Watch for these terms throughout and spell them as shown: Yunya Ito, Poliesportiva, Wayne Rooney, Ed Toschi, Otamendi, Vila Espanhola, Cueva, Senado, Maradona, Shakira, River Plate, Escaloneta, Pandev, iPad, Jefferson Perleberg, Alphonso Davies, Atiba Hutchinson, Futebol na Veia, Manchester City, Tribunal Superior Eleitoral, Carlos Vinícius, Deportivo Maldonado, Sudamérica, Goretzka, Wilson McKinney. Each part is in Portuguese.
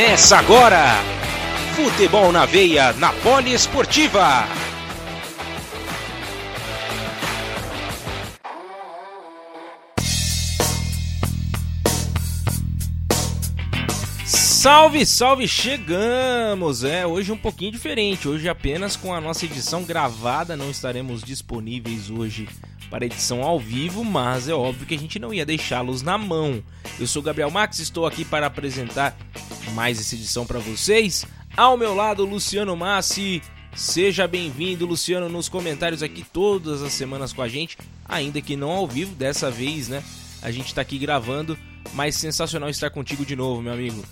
Começa agora, Futebol na Veia, na Poliesportiva. Salve, salve, chegamos! Hoje um pouquinho diferente, hoje apenas com a nossa edição gravada, não estaremos disponíveis hoje para edição ao vivo, mas é óbvio que a gente não ia deixá-los na mão. Eu sou o Gabriel Max, estou aqui para apresentar mais essa edição para vocês. Ao meu lado, Luciano Massi. Seja bem-vindo, Luciano, nos comentários aqui todas as semanas com a gente, ainda que não ao vivo, dessa vez, né? A gente está aqui gravando, mas sensacional estar contigo de novo, meu amigo.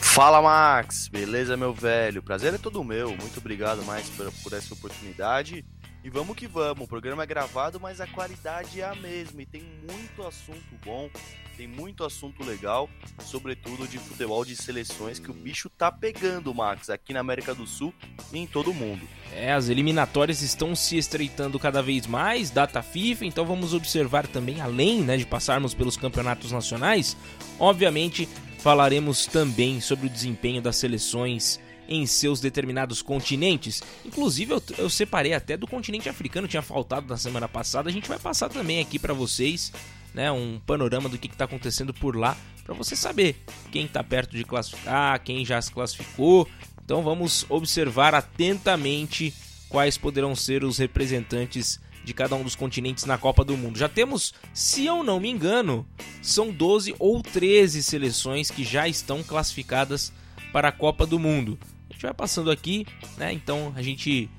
Fala, Max! Beleza, meu velho? Prazer é todo meu. Muito obrigado, Max, por essa oportunidade. E vamos que vamos, o programa é gravado, mas a qualidade é a mesma e tem muito assunto bom, tem muito assunto legal, sobretudo de futebol de seleções, que o bicho tá pegando, Max, aqui na América do Sul e em todo o mundo. As eliminatórias estão se estreitando cada vez mais, data FIFA, então vamos observar também, além, né, de passarmos pelos campeonatos nacionais, obviamente falaremos também sobre o desempenho das seleções em seus determinados continentes. Inclusive eu separei até do continente africano, tinha faltado na semana passada. A gente vai passar também aqui para vocês, né, um panorama do que está acontecendo por lá, para você saber quem está perto de classificar, quem já se classificou. Então vamos observar atentamente quais poderão ser os representantes de cada um dos continentes na Copa do Mundo. Já temos, se eu não me engano, são 12 ou 13 seleções que já estão classificadas para a Copa do Mundo. A gente vai passando aqui, né? Então a gente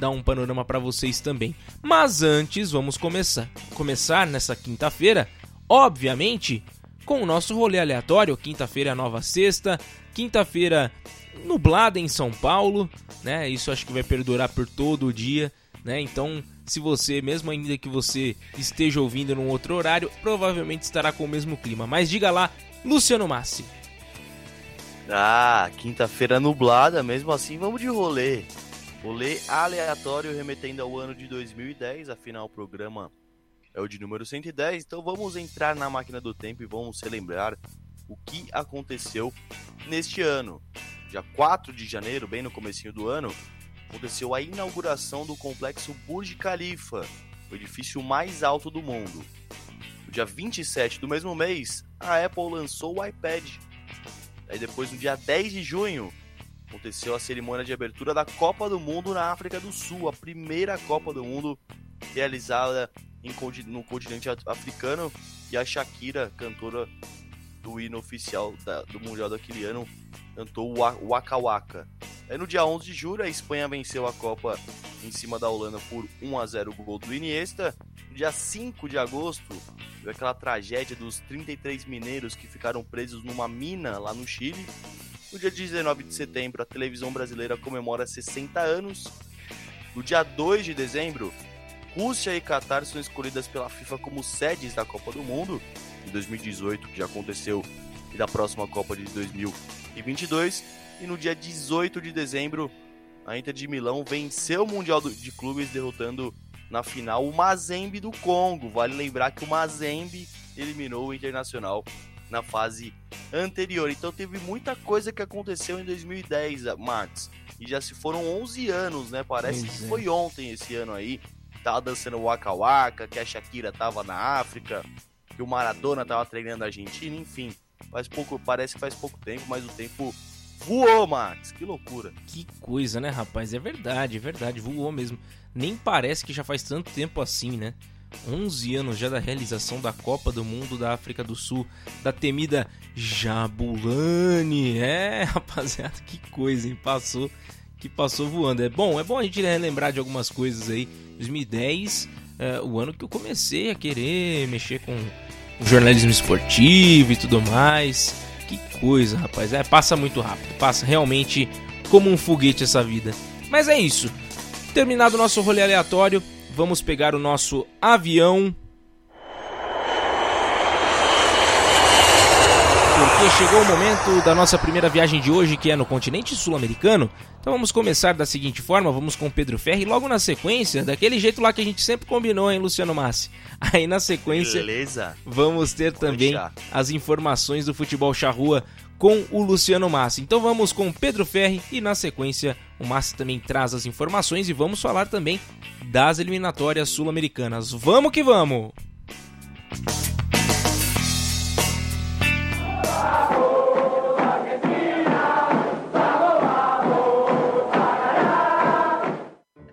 dá um panorama para vocês também. Mas antes, vamos começar nessa quinta-feira, obviamente, com o nosso rolê aleatório. Quinta-feira é a nova sexta, quinta-feira nublada em São Paulo, né? Isso acho que vai perdurar por todo o dia, né? Então, se você, mesmo ainda que você esteja ouvindo num outro horário, provavelmente estará com o mesmo clima. Mas diga lá, Luciano Massi. Quinta-feira nublada, mesmo assim vamos de rolê. Rolê aleatório remetendo ao ano de 2010, afinal o programa é o de número 110, então vamos entrar na máquina do tempo e vamos relembrar o que aconteceu neste ano. Dia 4 de janeiro, bem no comecinho do ano, aconteceu a inauguração do complexo Burj Khalifa, o edifício mais alto do mundo. No dia 27 do mesmo mês, a Apple lançou o iPad. Aí depois, no dia 10 de junho, aconteceu a cerimônia de abertura da Copa do Mundo na África do Sul, a primeira Copa do Mundo realizada no continente africano, e a Shakira, cantora do hino oficial do Mundial daquele ano, cantou o Waka Waka. Aí no dia 11 de julho, a Espanha venceu a Copa em cima da Holanda por 1-0, o gol do Iniesta. No dia 5 de agosto, teve aquela tragédia dos 33 mineiros que ficaram presos numa mina lá no Chile. No dia 19 de setembro, a televisão brasileira comemora 60 anos. No dia 2 de dezembro, Rússia e Catar são escolhidas pela FIFA como sedes da Copa do Mundo de 2018, que já aconteceu, e da próxima Copa de 2022. E no dia 18 de dezembro, a Inter de Milão venceu o Mundial de Clubes, derrotando na final o Mazembe do Congo. Vale lembrar que o Mazembe eliminou o Internacional na fase anterior. Então teve muita coisa que aconteceu em 2010, Max. E já se foram 11 anos, né? Parece que foi ontem esse ano aí. Tava dançando Waka Waka, que a Shakira tava na África, que o Maradona tava treinando a Argentina, enfim. Parece que faz pouco tempo, mas o tempo voou, Max, que loucura. Que coisa, né, rapaz? É verdade, voou mesmo. Nem parece que já faz tanto tempo assim, né? 11 anos já da realização da Copa do Mundo da África do Sul, da temida Jabulani. Rapaziada, que coisa, hein? Passou voando. É bom a gente relembrar de algumas coisas aí. 2010, o ano que eu comecei a querer mexer com o jornalismo esportivo e tudo mais. Que coisa, rapaz. Passa muito rápido. Passa realmente como um foguete essa vida. Mas é isso. Terminado o nosso rolê aleatório, vamos pegar o nosso avião, porque chegou o momento da nossa primeira viagem de hoje, que é no continente sul-americano. Então vamos começar da seguinte forma, vamos com o Pedro Ferri, logo na sequência, daquele jeito lá que a gente sempre combinou, hein, Luciano Massi? Aí na sequência, beleza, vamos ter também as informações do futebol charrua com o Luciano Massi. Então vamos com o Pedro Ferri e na sequência o Massi também traz as informações e vamos falar também das eliminatórias sul-americanas. Vamos que vamos!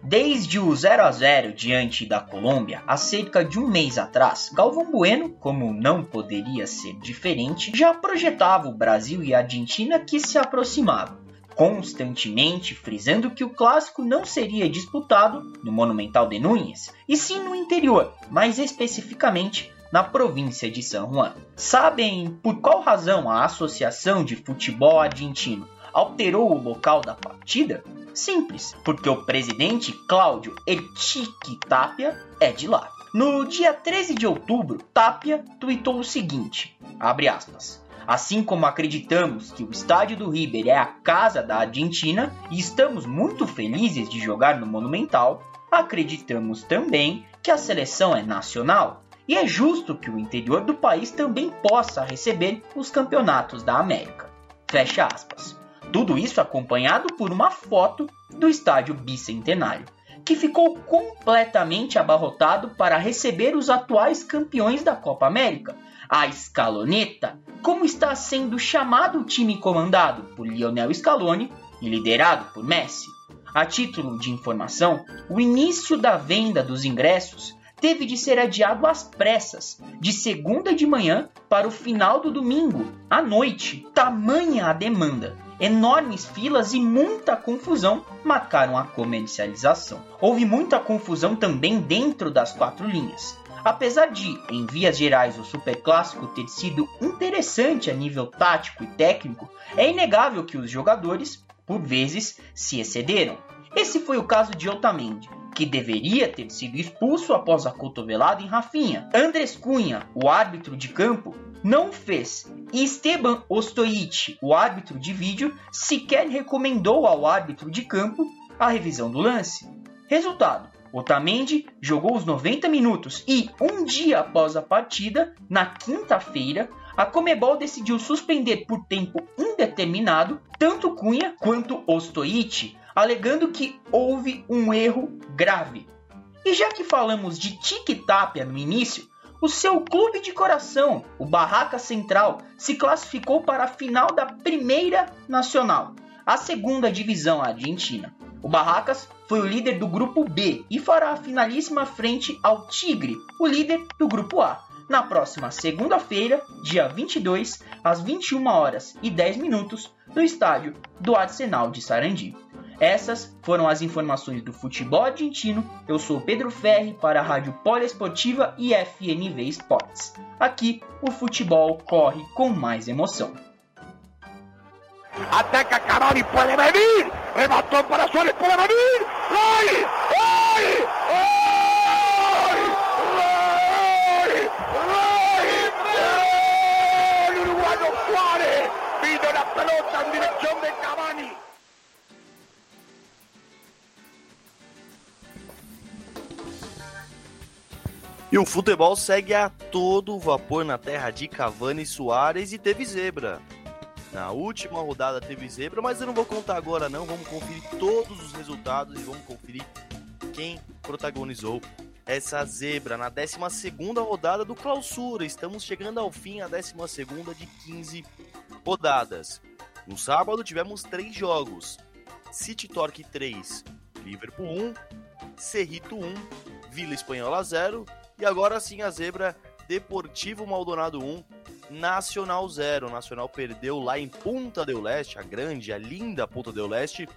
Desde o 0-0 diante da Colômbia, há cerca de um mês atrás, Galvão Bueno, como não poderia ser diferente, já projetava o Brasil e a Argentina que se aproximavam, constantemente frisando que o clássico não seria disputado no Monumental de Núñez, e sim no interior, mais especificamente na província de San Juan. Sabem por qual razão a Associação de Futebol Argentino alterou o local da partida? Simples, porque o presidente Claudio Chiqui Tapia é de lá. No dia 13 de outubro, Tapia tweetou o seguinte, abre aspas, assim como acreditamos que o estádio do River é a casa da Argentina e estamos muito felizes de jogar no Monumental, acreditamos também que a seleção é nacional e é justo que o interior do país também possa receber os campeonatos da América. Fecha aspas. Tudo isso acompanhado por uma foto do estádio bicentenário, que ficou completamente abarrotado para receber os atuais campeões da Copa América, a Escaloneta, como está sendo chamado o time comandado por Lionel Scaloni e liderado por Messi. A título de informação, o início da venda dos ingressos teve de ser adiado às pressas, de segunda de manhã para o final do domingo, à noite, tamanha a demanda. Enormes filas e muita confusão marcaram a comercialização. Houve muita confusão também dentro das quatro linhas. Apesar de, em vias gerais, o Superclássico ter sido interessante a nível tático e técnico, é inegável que os jogadores, por vezes, se excederam. Esse foi o caso de Otamendi, que deveria ter sido expulso após a cotovelada em Rafinha. Andrés Cunha, o árbitro de campo, não fez. E Esteban Ostoich, o árbitro de vídeo, sequer recomendou ao árbitro de campo a revisão do lance. Resultado, Otamendi jogou os 90 minutos e, um dia após a partida, na quinta-feira, a Conmebol decidiu suspender por tempo indeterminado tanto Cunha quanto Ostoich, alegando que houve um erro grave. E já que falamos de Chiqui Tapia no início, o seu clube de coração, o Barraca Central, se classificou para a final da Primeira Nacional, a segunda divisão argentina. O Barracas foi o líder do grupo B e fará a finalíssima frente ao Tigre, o líder do grupo A, na próxima segunda-feira, dia 22, às 21h10, no estádio do Arsenal de Sarandi. Essas foram as informações do futebol argentino. Eu sou Pedro Ferri para a Rádio Poliesportiva e FNV Esportes. Aqui, o futebol corre com mais emoção. Ataca Cavani, pode venir! Rematou para Soares, pode venir! Vai! Vai! Vai! E o futebol segue a todo vapor na terra de Cavani, Soares e teve zebra. Na última rodada teve zebra, mas eu não vou contar agora não, vamos conferir todos os resultados e vamos conferir quem protagonizou essa zebra na 12ª rodada do Clausura. Estamos chegando ao fim, a 12ª de 15 rodadas. No sábado tivemos 3 jogos, City Torque 3, Liverpool 1, Cerrito 1, Vila Espanhola 0... E agora sim a zebra, Deportivo Maldonado 1, Nacional 0. O Nacional perdeu lá em Punta del Este, a grande, a linda Punta del Este,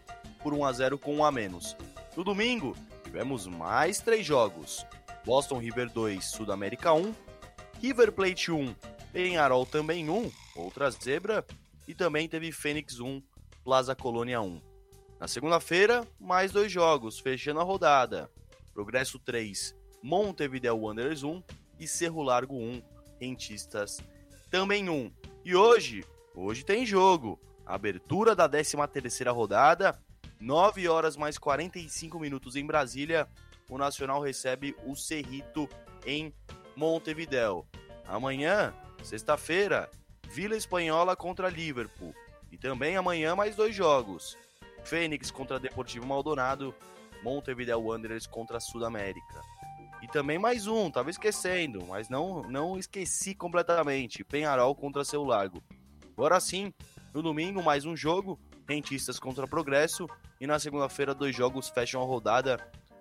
por 1-0 com 1 a menos. No domingo, tivemos mais 3 jogos. Boston River 2, Sudamérica 1, River Plate 1, Peñarol também 1, outra zebra, e também teve Fênix 1, Plaza Colônia 1. Na segunda-feira, mais 2 jogos, fechando a rodada. Progresso 3, Montevideo Wanderers 1 e Cerro Largo 1, Rentistas também 1. E hoje tem jogo. Abertura da 13ª rodada, 9h45 em Brasília. O Nacional recebe o Cerrito em Montevideo. Amanhã, sexta-feira, Vila Espanhola contra Liverpool. E também amanhã mais dois jogos. Fênix contra Deportivo Maldonado, Montevideo Wanderers contra Sudamérica. E também mais um, estava esquecendo, mas não esqueci completamente. Peñarol contra Cerro Largo. Agora sim, no domingo mais um jogo, Rentistas contra Progresso. E na segunda-feira dois jogos fecham a rodada.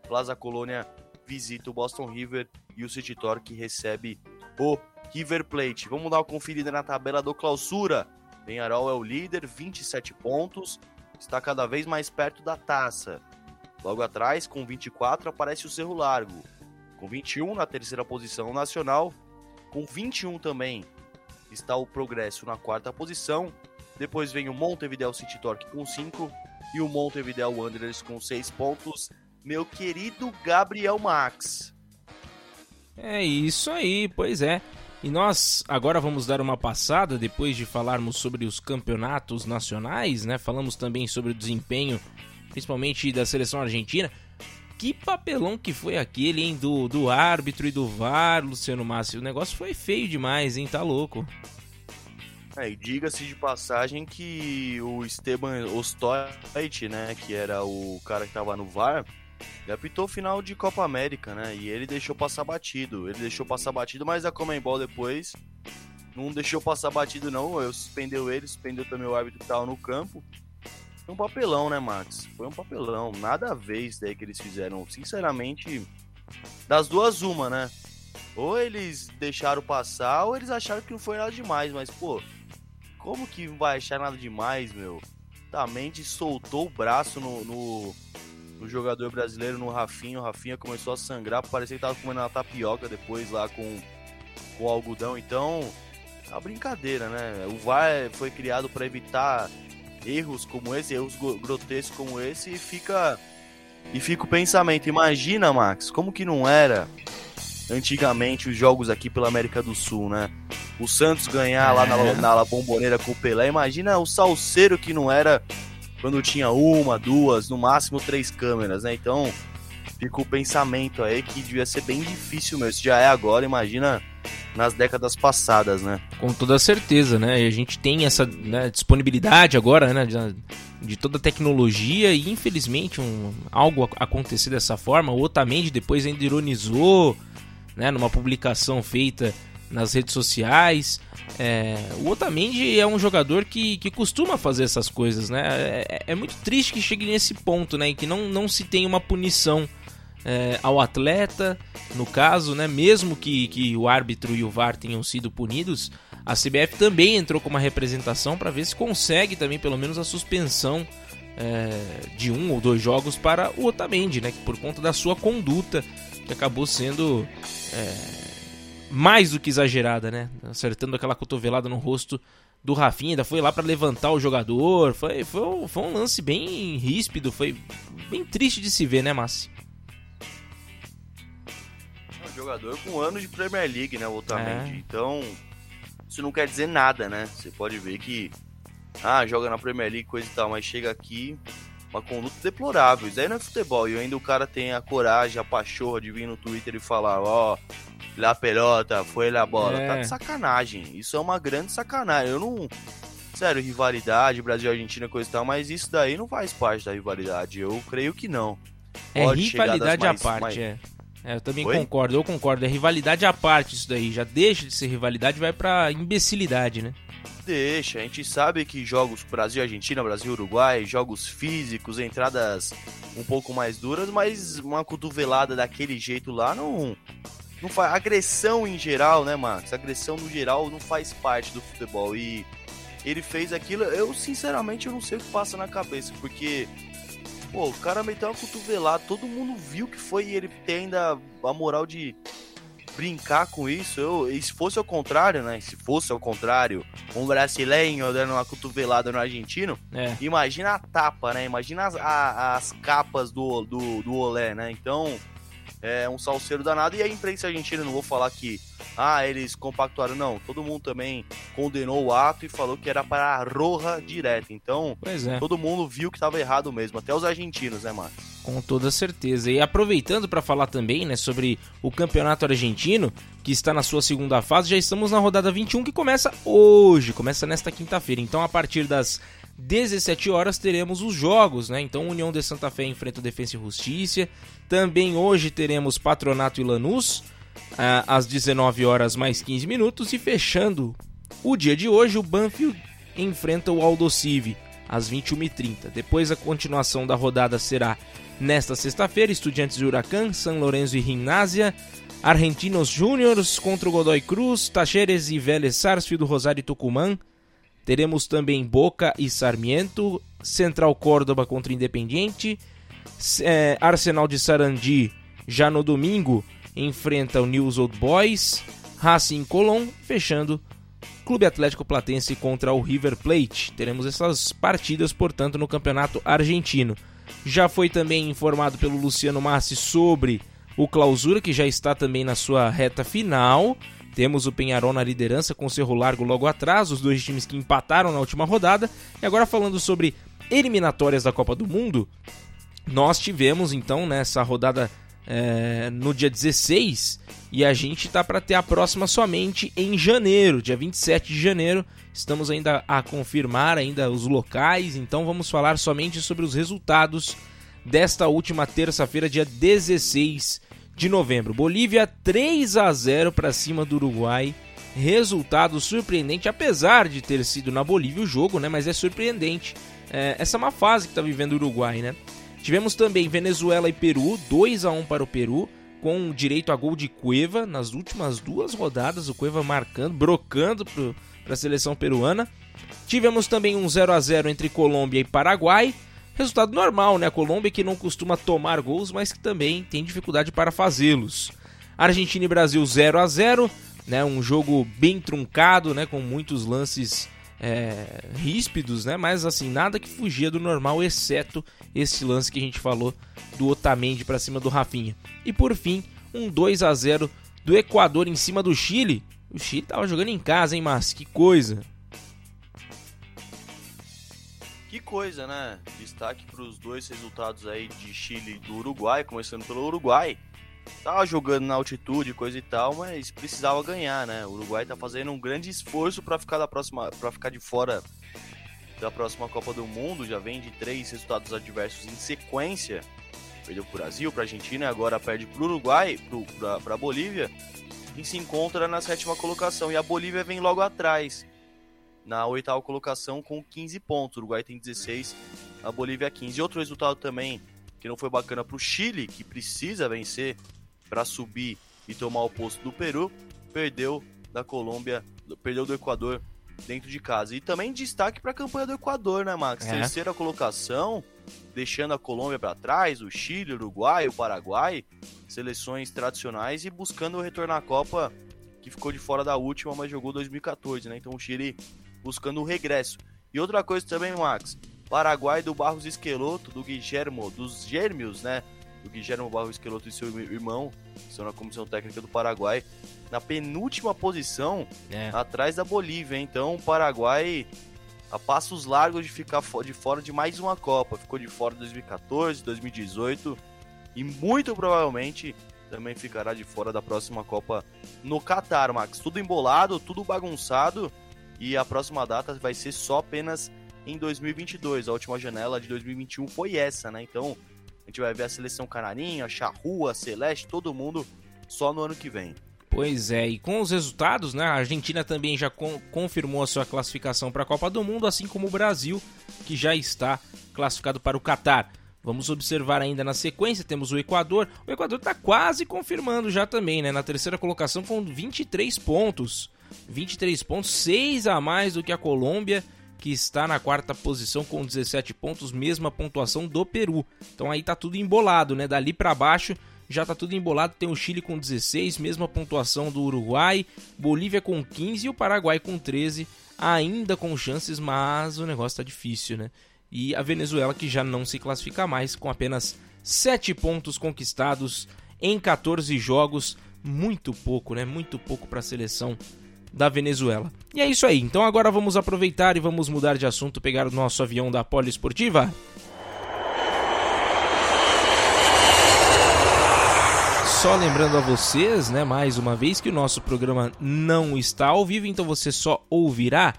Plaza Colônia visita o Boston River e o City Torque recebe o River Plate. Vamos dar uma conferida na tabela do Clausura. Peñarol é o líder, 27 pontos, está cada vez mais perto da taça. Logo atrás, com 24, aparece o Cerro Largo. Com 21, na terceira posição, o Nacional. Com 21 também está o Progresso na quarta posição. Depois vem o Montevideo City Torque com 5 e o Montevideo Wanderers com 6 pontos. Meu querido Gabriel Max. É isso aí, pois é. E nós agora vamos dar uma passada, depois de falarmos sobre os campeonatos nacionais, né? Falamos também sobre o desempenho, principalmente da seleção argentina. Que papelão que foi aquele, hein? Do árbitro e do VAR, Luciano Massi. O negócio foi feio demais, hein? Tá louco. É, e diga-se de passagem que o Esteban Ostoich, né? Que era o cara que tava no VAR, ele apitou o final de Copa América, né? E ele deixou passar batido. Ele deixou passar batido, mas a Conmebol depois não deixou passar batido, não. Eu suspendeu ele, suspendeu também o árbitro que estava no campo. Foi um papelão, né, Max? Foi um papelão. Nada a ver isso daí que eles fizeram. Sinceramente, das duas, uma, né? Ou eles deixaram passar, ou eles acharam que não foi nada demais. Mas, pô, como que vai achar nada demais, meu? Otamendi soltou o braço no jogador brasileiro, no Rafinha. O Rafinha começou a sangrar, parecia que tava comendo uma tapioca depois lá com algodão. Então, é uma brincadeira, né? O VAR foi criado para evitar erros como esse, erros grotescos como esse, e fica o pensamento. Imagina, Max, como que não era antigamente os jogos aqui pela América do Sul, né? O Santos ganhar lá na Bombonera com o Pelé. Imagina o salseiro que não era quando tinha uma, duas, no máximo três câmeras, né? Então, fica o pensamento aí que devia ser bem difícil mesmo. Se já é agora, imagina nas décadas passadas, né? Com toda certeza, né? E a gente tem essa, né, disponibilidade agora, né, de toda a tecnologia, e infelizmente algo acontecer dessa forma. O Otamendi depois ainda ironizou, né, numa publicação feita nas redes sociais. O Otamendi é um jogador que costuma fazer essas coisas, né? É muito triste que chegue nesse ponto, né, em que não se tenha uma punição ao atleta, no caso, né? Mesmo que o árbitro e o VAR tenham sido punidos, a CBF também entrou com uma representação para ver se consegue também pelo menos a suspensão de um ou dois jogos para o Otamendi, né, que por conta da sua conduta, que acabou sendo mais do que exagerada, né? Acertando aquela cotovelada no rosto do Rafinha, ainda foi lá para levantar o jogador. Foi um lance bem ríspido, foi bem triste de se ver, né, Massi? É um jogador com anos de Premier League, né, o Otamendi. Então, isso não quer dizer nada, né? Você pode ver que, joga na Premier League, coisa e tal, mas chega aqui, uma conduta deplorável. Isso aí não é futebol. E ainda o cara tem a coragem, a pachorra de vir no Twitter e falar, lá pelota, foi lá a bola. Tá de sacanagem. Isso é uma grande sacanagem. Eu não... Sério, rivalidade, Brasil e Argentina, coisa e tal, mas isso daí não faz parte da rivalidade. Eu creio que não. Pode rivalidade à parte, eu também concordo. É rivalidade à parte isso daí. Já deixa de ser rivalidade, vai pra imbecilidade, né? Deixa, a gente sabe que jogos Brasil-Argentina, Brasil-Uruguai, jogos físicos, entradas um pouco mais duras, mas uma cotovelada daquele jeito lá não faz. Agressão em geral, né, Max? Agressão no geral não faz parte do futebol, e ele fez aquilo. Eu, sinceramente, eu não sei o que passa na cabeça, porque, pô, o cara meteu uma cotovelada, todo mundo viu que foi, e ele tem ainda a moral de brincar com isso. E se fosse ao contrário, né? Se fosse ao contrário, um brasileiro dando uma cotovelada no argentino, imagina a tapa, né? Imagina as capas do olé, né? Então, é um salseiro danado. E a imprensa argentina, não vou falar que eles compactuaram, não. Todo mundo também condenou o ato e falou que era para a roja direta. Então, todo mundo viu que estava errado mesmo, até os argentinos, né, Marcos? Com toda certeza. E aproveitando para falar também, né, sobre o Campeonato Argentino, que está na sua segunda fase, já estamos na rodada 21, que começa hoje, começa nesta quinta-feira. Então, a partir das 17 horas teremos os jogos, né? Então, União de Santa Fé enfrenta o Defensa e Justiça. Também hoje teremos Patronato e Lanús, às 19 horas mais 15 minutos. E fechando o dia de hoje, o Banfield enfrenta o Aldosivi, às 21h30. Depois, a continuação da rodada será nesta sexta-feira: Estudiantes de Huracan, San Lorenzo e Gimnasia, Argentinos Júniors contra o Godoy Cruz, Tacheres e Vélez Sarsfield, Rosário e Tucumã. Teremos também Boca e Sarmiento, Central Córdoba contra Independiente, Arsenal de Sarandi já no domingo enfrenta o News Old Boys, Racing Colón, fechando Clube Atlético Platense contra o River Plate. Teremos essas partidas, portanto, no Campeonato Argentino. Já foi também informado pelo Luciano Massi sobre o Clausura, que já está também na sua reta final. Temos o Peñarol na liderança, com o Cerro Largo logo atrás, os dois times que empataram na última rodada. E agora, falando sobre eliminatórias da Copa do Mundo, nós tivemos então nessa rodada no dia 16, e a gente está para ter a próxima somente em janeiro, dia 27 de janeiro. Estamos ainda a confirmar ainda os locais, então vamos falar somente sobre os resultados desta última terça-feira, dia 16 de novembro. Bolívia 3-0 para cima do Uruguai, resultado surpreendente, apesar de ter sido na Bolívia o jogo, né? Mas é surpreendente essa má fase que está vivendo o Uruguai, né? Tivemos também Venezuela e Peru, 2-1 para o Peru, com direito a gol de Cueva nas últimas duas rodadas, o Cueva marcando, brocando para a seleção peruana. Tivemos também um 0-0 entre Colômbia e Paraguai, resultado normal, né? A Colômbia, que não costuma tomar gols, mas que também tem dificuldade para fazê-los. Argentina e Brasil 0-0, né? Um jogo bem truncado, né? Com muitos lances ríspidos, né? Mas assim, nada que fugia do normal, exceto esse lance que a gente falou do Otamendi para cima do Rafinha. E por fim, um 2-0 do Equador em cima do Chile. O Chile tava jogando em casa, hein, Márcio? Que coisa! Que coisa, né? Destaque para os dois resultados aí de Chile e do Uruguai, começando pelo Uruguai. Tava jogando na altitude, coisa e tal, mas precisava ganhar, né? O Uruguai tá fazendo um grande esforço para ficar de fora da próxima Copa do Mundo. Já vem de 3 resultados adversos em sequência. Perdeu pro Brasil, pra Argentina, agora perde pro Uruguai, pra Bolívia, e se encontra na 7ª colocação. E a Bolívia vem logo atrás, na 8ª colocação, com 15 pontos. O Uruguai tem 16, a Bolívia 15. E outro resultado também que não foi bacana pro Chile, que precisa vencer para subir e tomar o posto do Peru, perdeu do Equador dentro de casa. E também destaque para a campanha do Equador, né, Max? 3ª colocação, deixando a Colômbia para trás, o Chile, o Uruguai, o Paraguai, seleções tradicionais, e buscando o retorno à Copa, que ficou de fora da última, mas jogou 2014, né? Então o Chile buscando o regresso. E outra coisa também, Max, Paraguai do Barros Esqueloto, dos gêmeos, né? O Guilherme Barros Esqueloto e seu irmão, que estão na comissão técnica do Paraguai, na penúltima posição, atrás da Bolívia. Então, o Paraguai a passos largos de ficar de fora de mais uma Copa. Ficou de fora em 2014, 2018 e muito provavelmente também ficará de fora da próxima Copa no Catar, Max. Tudo embolado, tudo bagunçado, e a próxima data vai ser só apenas em 2022. A última janela de 2021 foi essa, né? Então, a gente vai ver a seleção canarinha, charrua, celeste, todo mundo só no ano que vem. Pois é, e com os resultados, né, a Argentina também já confirmou a sua classificação para a Copa do Mundo, assim como o Brasil, que já está classificado para o Catar. Vamos observar ainda na sequência, temos o Equador. O Equador está quase confirmando já também, né, na 3ª colocação com 23 pontos. 23 pontos, 6 a mais do que a Colômbia, que está na 4ª posição com 17 pontos, mesma pontuação do Peru. Então aí tá tudo embolado, né? Dali para baixo já tá tudo embolado. Tem o Chile com 16, mesma pontuação do Uruguai, Bolívia com 15 e o Paraguai com 13, ainda com chances, mas o negócio tá difícil, né? E a Venezuela, que já não se classifica mais, com apenas 7 pontos conquistados em 14 jogos, muito pouco, né? Muito pouco para a seleção da Venezuela. E é isso aí, então agora vamos aproveitar e vamos mudar de assunto, pegar o nosso avião da Poliesportiva. só lembrando a vocês, né, mais uma vez, que o nosso programa não está ao vivo, então você só ouvirá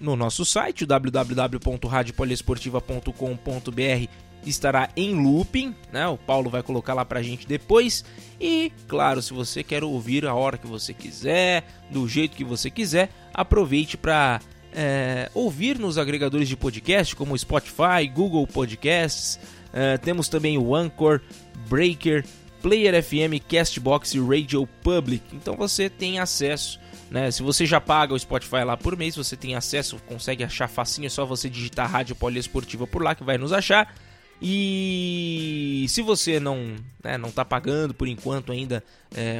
no nosso site, www.radiopoliesportiva.com.br, estará em looping, né? O Paulo vai colocar lá pra gente depois. E, claro, se você quer ouvir a hora que você quiser, do jeito que você quiser, aproveite para ouvir nos agregadores de podcast, como Spotify, Google Podcasts. Temos também o Anchor, Breaker, Player FM, Castbox e Radio Public. Então você tem acesso, né? Se você já paga o Spotify lá por mês, você tem acesso, consegue achar facinho, é só você digitar Rádio Poliesportiva por lá que vai nos achar. E se você não está pagando por enquanto ainda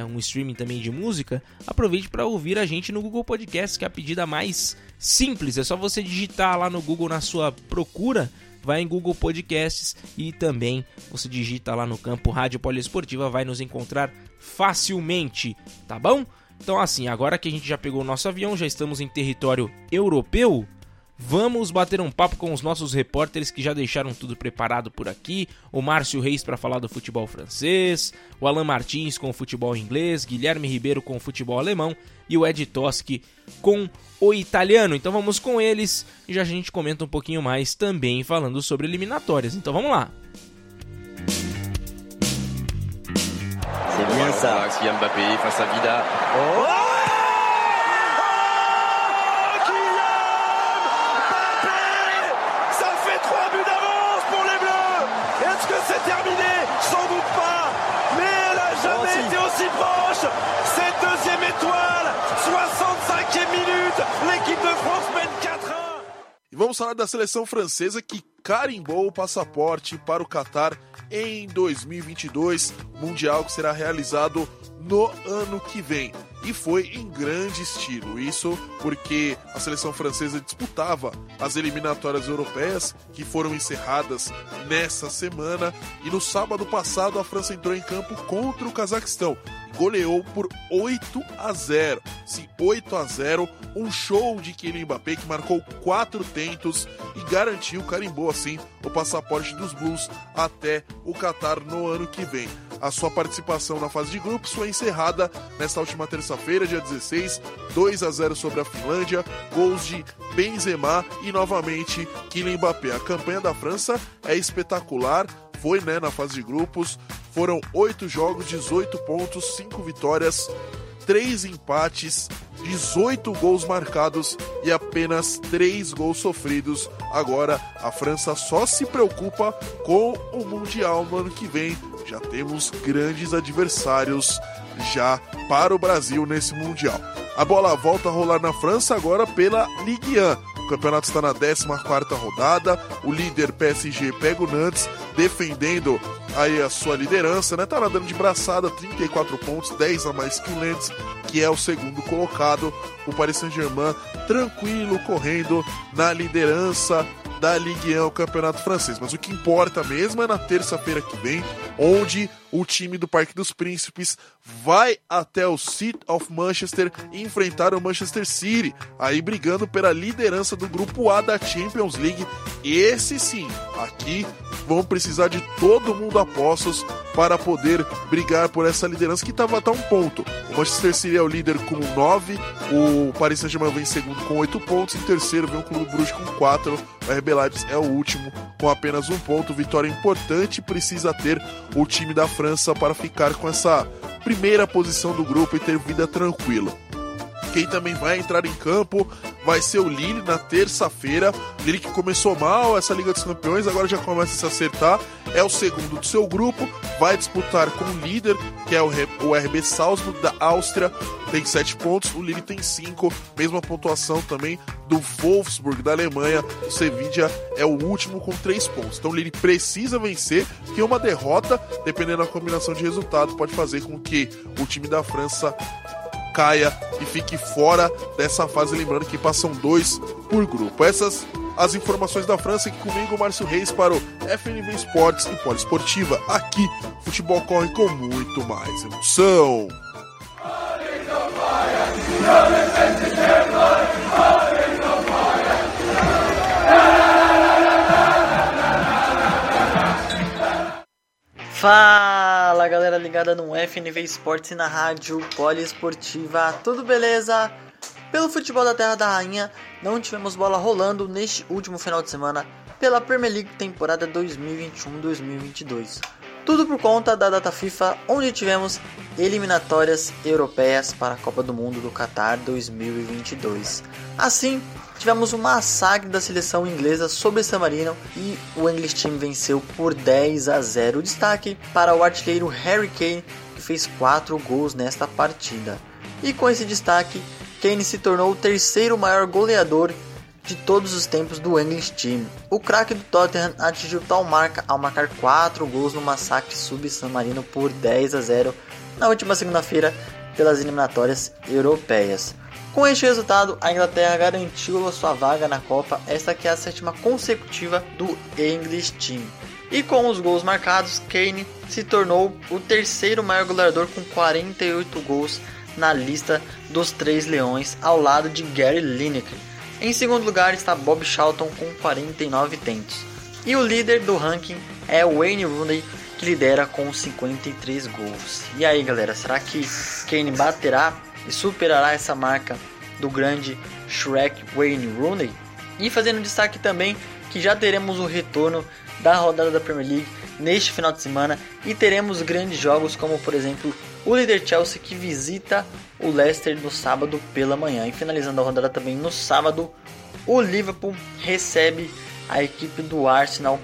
um streaming também de música, aproveite para ouvir a gente no Google Podcast, que é a pedida mais simples. É só você digitar lá no Google, na sua procura, vai em Google Podcasts e também você digita lá no campo Rádio Poliesportiva, vai nos encontrar facilmente, tá bom? Então assim, agora que a gente já pegou o nosso avião, já estamos em território europeu, vamos bater um papo com os nossos repórteres que já deixaram tudo preparado por aqui. O Márcio Reis para falar do futebol francês, o Alan Martins com o futebol inglês, Guilherme Ribeiro com o futebol alemão e o Ed Toschi com o italiano. Então vamos com eles e já a gente comenta um pouquinho mais também falando sobre eliminatórias. Então vamos lá. É Mbappé face à Vida. Oh! E vamos falar da seleção francesa que carimbou o passaporte para o Qatar em 2022, mundial que será realizado no ano que vem. E foi em grande estilo, isso porque a seleção francesa disputava as eliminatórias europeias que foram encerradas nessa semana e no sábado passado a França entrou em campo contra o Cazaquistão, goleou por 8-0, sim, 8-0, um show de Kylian Mbappé que marcou 4 tentos e garantiu, carimbou assim, o passaporte dos Blues até o Qatar no ano que vem. A sua participação na fase de grupos foi encerrada nesta última terça-feira, dia 16, 2-0 sobre a Finlândia, gols de Benzema e novamente Kylian Mbappé. A campanha da França é espetacular, foi, né, na fase de grupos, foram 8 jogos, 18 pontos, 5 vitórias, 3 empates, 18 gols marcados e apenas 3 gols sofridos. Agora a França só se preocupa com o Mundial no ano que vem. Já temos grandes adversários já para o Brasil nesse Mundial. A bola volta a rolar na França agora pela Ligue 1. O campeonato está na 14ª rodada, o líder PSG pega o Nantes, defendendo aí a sua liderança, né? Tá nadando de braçada, 34 pontos, 10 a mais que o Nantes, que é o segundo colocado. O Paris Saint-Germain tranquilo, correndo na liderança da Ligue 1, ao campeonato francês. Mas o que importa mesmo é na terça-feira que vem, onde o time do Parque dos Príncipes vai até o City of Manchester enfrentar o Manchester City, aí brigando pela liderança do grupo A da Champions League. Esse sim, aqui vão precisar de todo mundo a postos para poder brigar por essa liderança que estava até um ponto. O Manchester City é o líder com 9, o Paris Saint-Germain vem em segundo com 8 pontos, em terceiro vem o Clube Bruges com 4, o RB Leipzig é o último com apenas 1 ponto. Vitória importante, precisa ter o time da França para ficar com essa primeira posição do grupo e ter vida tranquila. Quem também vai entrar em campo vai ser o Lille na terça-feira. Lille que começou mal essa Liga dos Campeões, agora já começa a se acertar. É o segundo do seu grupo, vai disputar com o líder, que é o RB Salzburg da Áustria. Tem 7 pontos, o Lille tem 5, mesma pontuação também do Wolfsburg da Alemanha. O Sevilla é o último com 3 pontos. Então o Lille precisa vencer, que uma derrota, dependendo da combinação de resultado, pode fazer com que o time da França caia e fique fora dessa fase, lembrando que passam 2 por grupo. Essas as informações da França, aqui comigo, Márcio Reis, para o FNV Esportes e Poliesportiva. Aqui, futebol corre com muito mais emoção. Fala galera ligada no FNV Esportes e na rádio Poliesportiva, tudo beleza? Pelo futebol da Terra da Rainha, não tivemos bola rolando neste último final de semana pela Premier League temporada 2021-2022. Tudo por conta da data FIFA, onde tivemos eliminatórias europeias para a Copa do Mundo do Qatar 2022. Assim, tivemos um massacre da seleção inglesa sobre San Marino e o English Team venceu por 10-0. Destaque para o artilheiro Harry Kane, que fez 4 gols nesta partida. E com esse destaque, Kane se tornou o terceiro maior goleador de todos os tempos do English Team. O craque do Tottenham atingiu tal marca ao marcar 4 gols no massacre sobre San Marino por 10-0 na última segunda-feira pelas eliminatórias europeias. Com este resultado, a Inglaterra garantiu a sua vaga na Copa, esta que é a 7ª consecutiva do English Team. E com os gols marcados, Kane se tornou o terceiro maior goleador com 48 gols na lista dos 3 leões, ao lado de Gary Lineker. Em segundo lugar está Bob Charlton com 49 tentos. E o líder do ranking é Wayne Rooney, que lidera com 53 gols. E aí galera, será que Kane baterá e superará essa marca do grande Shrek Wayne Rooney? E fazendo destaque também que já teremos o retorno da rodada da Premier League neste final de semana. E teremos grandes jogos como, por exemplo, o líder Chelsea que visita o Leicester no sábado pela manhã. E finalizando a rodada também no sábado, o Liverpool recebe a equipe do Arsenal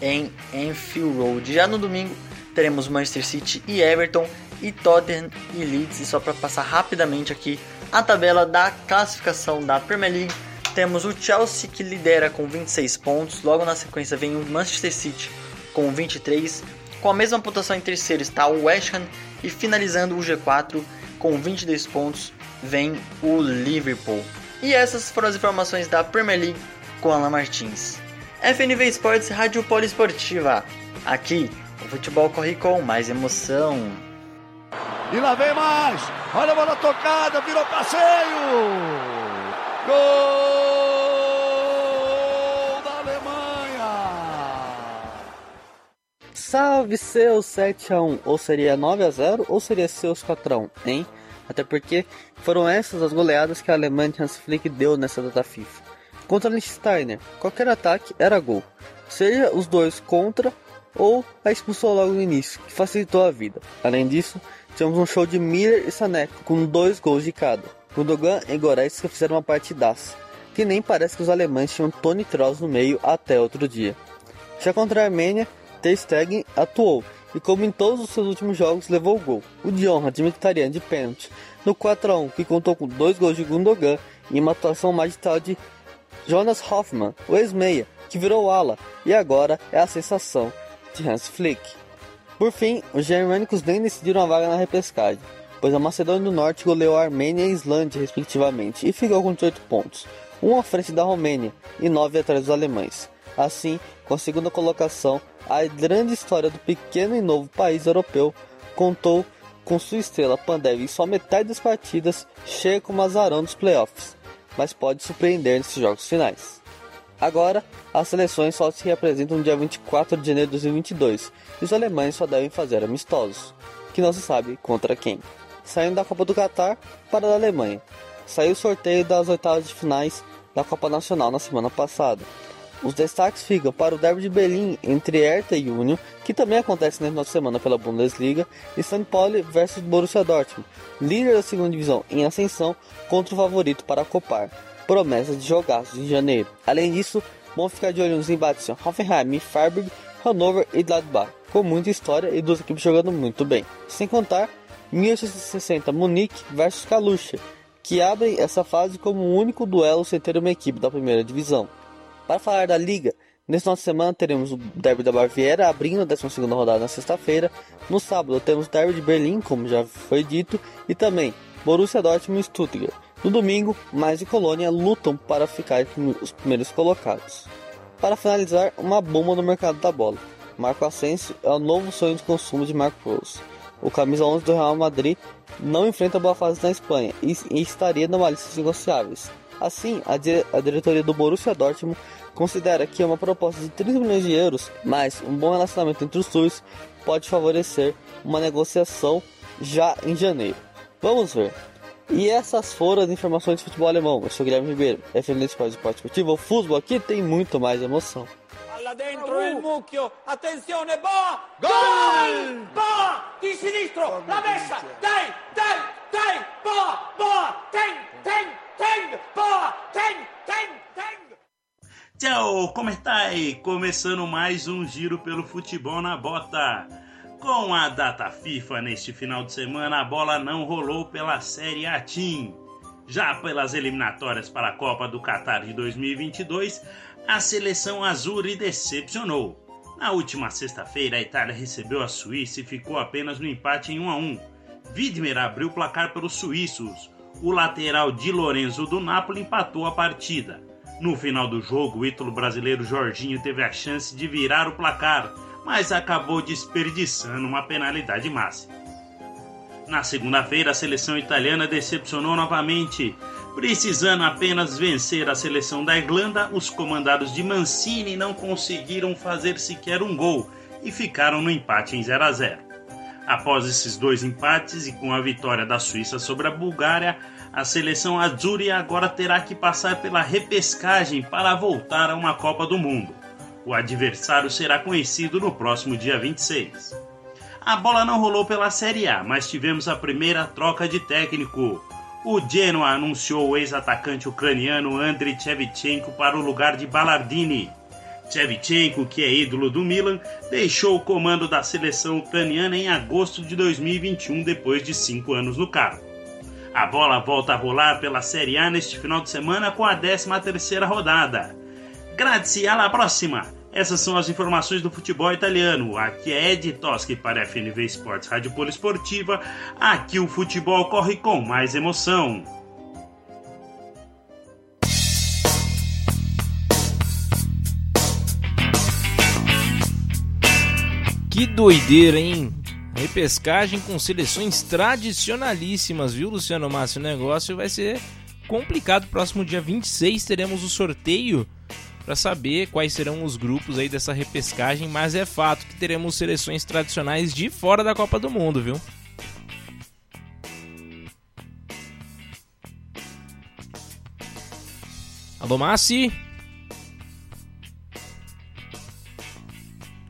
em Anfield Road. Já no domingo teremos Manchester City e Everton, e Tottenham e Leeds. E só para passar rapidamente aqui a tabela da classificação da Premier League, temos o Chelsea que lidera com 26 pontos. Logo na sequência vem o Manchester City com 23. Com a mesma pontuação em terceiro está o West Ham. E finalizando o G4 com 22 pontos vem o Liverpool. E essas foram as informações da Premier League com Alan Martins. FNV Esportes, Rádio Poliesportiva. Aqui o futebol corre com mais emoção. E lá vem mais. Olha a bola tocada, virou passeio. Gol! Salve seus 7-1, ou seria 9-0, ou seria seus 4-1, hein? Até porque foram essas as goleadas que a Alemanha Hans Flick deu nessa data FIFA. Contra Liechtenstein, qualquer ataque era gol, seja os dois contra ou a expulsão logo no início, que facilitou a vida. Além disso, tivemos um show de Miller e Sané, com 2 gols de cada. Gundogan e Goretzka fizeram uma partidaça, que nem parece que os alemães tinham Toni Kroos no meio até outro dia. Já contra a Armênia, Ter Stegen atuou e, como em todos os seus últimos jogos, levou o gol. O de honra de Mkhitaryan de pênalti no 4-1, que contou com 2 gols de Gundogan e uma atuação magistral de Jonas Hoffmann, o ex-meia, que virou ala e agora é a sensação de Hans Flick. Por fim, os germânicos nem decidiram a vaga na repescagem, pois a Macedônia do Norte goleou a Armênia e a Islândia, respectivamente, e ficou com 18 pontos, 1 à frente da Romênia e 9 atrás dos alemães. Assim, com a segunda colocação, a grande história do pequeno e novo país europeu contou com sua estrela Pandev em só metade das partidas, chega como azarão dos playoffs, mas pode surpreender nesses jogos finais. Agora, as seleções só se reapresentam no dia 24 de janeiro de 2022 e os alemães só devem fazer amistosos, que não se sabe contra quem. Saindo da Copa do Qatar para a Alemanha, saiu o sorteio das oitavas de finais da Copa Nacional na semana passada. Os destaques ficam para o derby de Berlim entre Hertha e Union, que também acontece nesta semana pela Bundesliga, e St. Pauli versus Borussia Dortmund, líder da segunda divisão em ascensão contra o favorito para a Copar, promessa de jogaços em janeiro. Além disso, vão ficar de olho nos embates de Hoffenheim e Freiburg, Hannover e Gladbach, com muita história e duas equipes jogando muito bem. Sem contar 1860 Munique versus Kalusha, que abrem essa fase como o único duelo sem ter uma equipe da primeira divisão. Para falar da Liga, nesse final de semana teremos o derby da Baviera abrindo a 12ª rodada na sexta-feira. No sábado temos o derby de Berlim, como já foi dito, e também Borussia Dortmund e Stuttgart. No domingo, mais de Colônia lutam para ficar entre os primeiros colocados. Para finalizar, uma bomba no mercado da bola. Marco Asensio é o novo sonho de consumo de Marco Rose. O camisa 11 do Real Madrid não enfrenta boa fase na Espanha e estaria numa lista de negociáveis. Assim, a diretoria do Borussia Dortmund considera que uma proposta de 30 milhões de euros, mais um bom relacionamento entre os dois, pode favorecer uma negociação já em janeiro. Vamos ver. E essas foram as informações de futebol alemão. Eu sou o Guilherme Ribeiro, referente para o esporte esportivo. O futebol aqui tem muito mais emoção. Lá dentro, el mucchio, attenzione, boa, gol, boa, di sinistro, la messa, dai, dai, dai, boa, boa, tem, tem, tem, boa, tem, tem, tem. Tchau, como estáis? Começando mais um giro pelo futebol na bota. Com a data FIFA neste final de semana, a bola não rolou pela Série A Team. Já pelas eliminatórias para a Copa do Catar de 2022, a seleção azul decepcionou. Na última sexta-feira, a Itália recebeu a Suíça e ficou apenas no empate em 1-1. Widmer abriu o placar pelos suíços. O lateral Di Lorenzo do Napoli empatou a partida. No final do jogo, o ídolo brasileiro Jorginho teve a chance de virar o placar, mas acabou desperdiçando uma penalidade máxima. Na segunda-feira, a seleção italiana decepcionou novamente. Precisando apenas vencer a seleção da Irlanda, os comandados de Mancini não conseguiram fazer sequer um gol e ficaram no empate em 0-0. Após esses dois empates e com a vitória da Suíça sobre a Bulgária, a seleção azzurra agora terá que passar pela repescagem para voltar a uma Copa do Mundo. O adversário será conhecido no próximo dia 26. A bola não rolou pela Série A, mas tivemos a primeira troca de técnico. O Genoa anunciou o ex-atacante ucraniano Andriy Shevchenko para o lugar de Ballardini. Shevchenko, que é ídolo do Milan, deixou o comando da seleção ucraniana em agosto de 2021, depois de 5 anos no cargo. A bola volta a rolar pela Série A neste final de semana com a 13ª rodada. Grazie, alla prossima! Essas são as informações do futebol italiano. Aqui é Ed Toschi para a FNV Esportes Rádio Poliesportiva. Aqui o futebol corre com mais emoção. Que doideira, hein? Repescagem com seleções tradicionalíssimas, viu, Luciano Massi? O negócio vai ser complicado. Próximo dia 26 teremos o sorteio para saber quais serão os grupos aí dessa repescagem, mas é fato que teremos seleções tradicionais de fora da Copa do Mundo, viu? Alô, Massi?